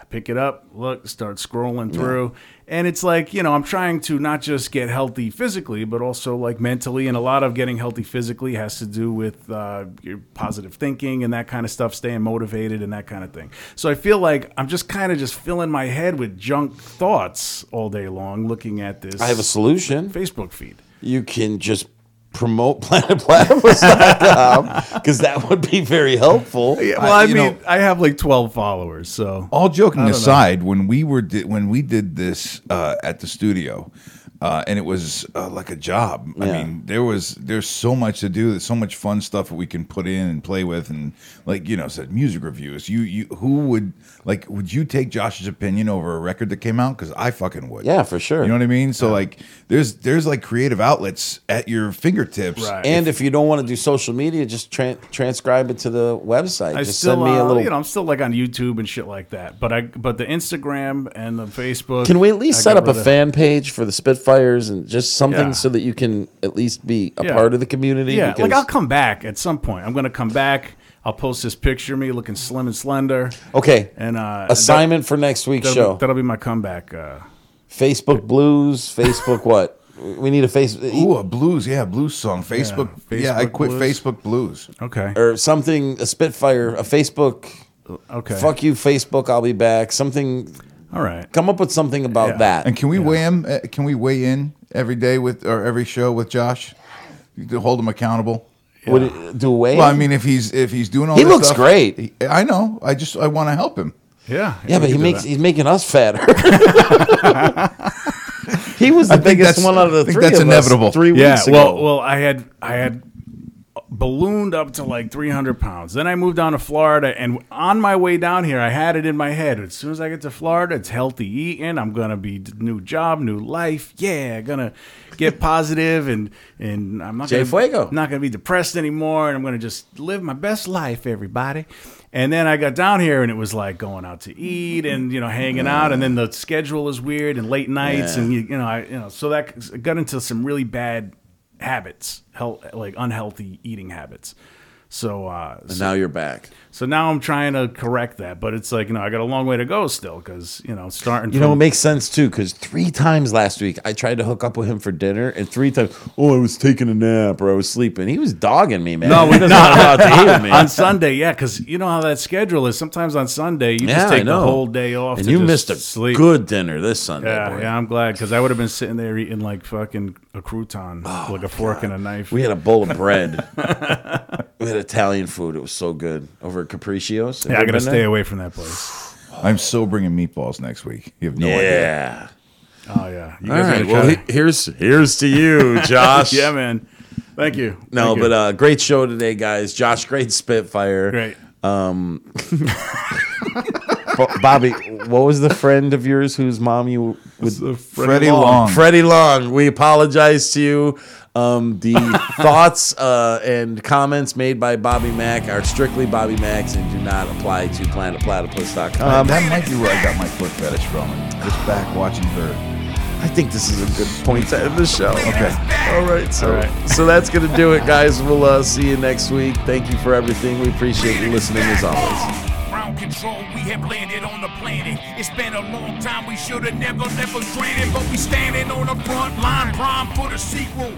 I pick it up, look, start scrolling through. Yeah. And it's like, you know, I'm trying to not just get healthy physically, but also like mentally. And a lot of getting healthy physically has to do with uh, your positive thinking and that kind of stuff, staying motivated and that kind of thing. So I feel like I'm just kind of just filling my head with junk thoughts all day long looking at this. I have a solution. Facebook feed. You can just promote planet platypus dot com because that would be very helpful. Yeah, well, I, I mean, know, I have like twelve followers. So, all joking aside, know. when we were di- when we did this uh, at the studio, uh, and it was uh, like a job. Yeah. I mean, there was there's so much to do. There's so much fun stuff that we can put in and play with, and like you know, said music reviews. You you who would like? Would you take Josh's opinion over a record that came out? Because I fucking would. Yeah, for sure. You know what I mean? So yeah. like, there's there's like creative outlets at your fingertips. Right. And if, if you don't want to do social media, just tra- transcribe it to the website. I just still, send me a little. Uh, you know, I'm still like on YouTube and shit like that. But I but the Instagram and the Facebook. Can we at least I set up a of... fan page for the Spitfire? Fires and just something yeah. so that you can at least be a yeah. part of the community. Yeah, like I'll come back at some point. I'm going to come back. I'll post this picture of me looking slim and slender. Okay. And uh, assignment that, for next week's that'll show. Be, that'll be my comeback. Uh, Facebook blues. Facebook what? We need a Facebook. Ooh, a blues. Yeah, a blues song. Facebook. Yeah, Facebook yeah I quit blues. Facebook blues. Okay. Or something. A Spitfire. A Facebook. Okay. Fuck you, Facebook. I'll be back. Something. All right. Come up with something about yeah. that. And can we yeah. weigh him? Can we weigh in every day with or every show with Josh? To hold him accountable. Yeah. Would it, do weigh? Well, in? I mean, if he's if he's doing all he this looks stuff, great. He, I know. I just I want to help him. Yeah. Yeah, yeah but he makes that. he's making us fatter. He was the I biggest one out of the I think three. That's of inevitable. Us three yeah, weeks well, ago. Well, well, I had I had. ballooned up to like three hundred pounds. Then I moved down to Florida, and on my way down here, I had it in my head. As soon as I get to Florida, it's healthy eating. I'm going to be new job, new life. Yeah, going to get positive, and, and I'm not going to be depressed anymore, and I'm going to just live my best life, everybody. And then I got down here, and it was like going out to eat and, you know, hanging yeah. out. And then the schedule is weird and late nights. Yeah. And, you, you know, I you know so that got into some really bad habits, health, like unhealthy eating habits. So, uh, and so, now you're back. So now I'm trying to correct that, but it's like, you know, I got a long way to go still because, you know, starting. You from- know, it makes sense too because three times last week I tried to hook up with him for dinner, and three times, oh, I was taking a nap or I was sleeping. He was dogging me, man. No, we didn't have to eat with me. On Sunday, yeah, because you know how that schedule is. Sometimes on Sunday, you yeah, just take the whole day off. And to you just missed a sleep. Good dinner this Sunday. Yeah, boy. yeah, I'm glad because I would have been sitting there eating like fucking a crouton, oh, like a fork God. and a knife. We had a bowl of bread. We had Italian food. It was so good. Over at Capriccio's. Have yeah, I gotta stay there? away from that place. I'm still bringing meatballs next week. You have no yeah. idea. Oh yeah. You guys All right. Well, he, here's here's to you, Josh. Yeah, man. Thank you. No, Thank but you. Uh, great show today, guys. Josh, great Spitfire. Great. Um, Bobby, what was the friend of yours whose mom you would? Freddie Long. Long. Freddie Long. We apologize to you. Um, the thoughts uh, and comments made by Bobby Mack are strictly Bobby Mack's and do not apply to planet platypus dot com. Um, that might be where I got my foot fetish from. Just back watching Bird. I think this is a good point to end the show. Okay. All right. So, All right. so that's going to do it, guys. We'll uh, see you next week. Thank you for everything. We appreciate you listening as always. Ground control, we have landed on the planet. It's been a long time. We should have never, never granted, but we standing on the front line, prime for the sequel.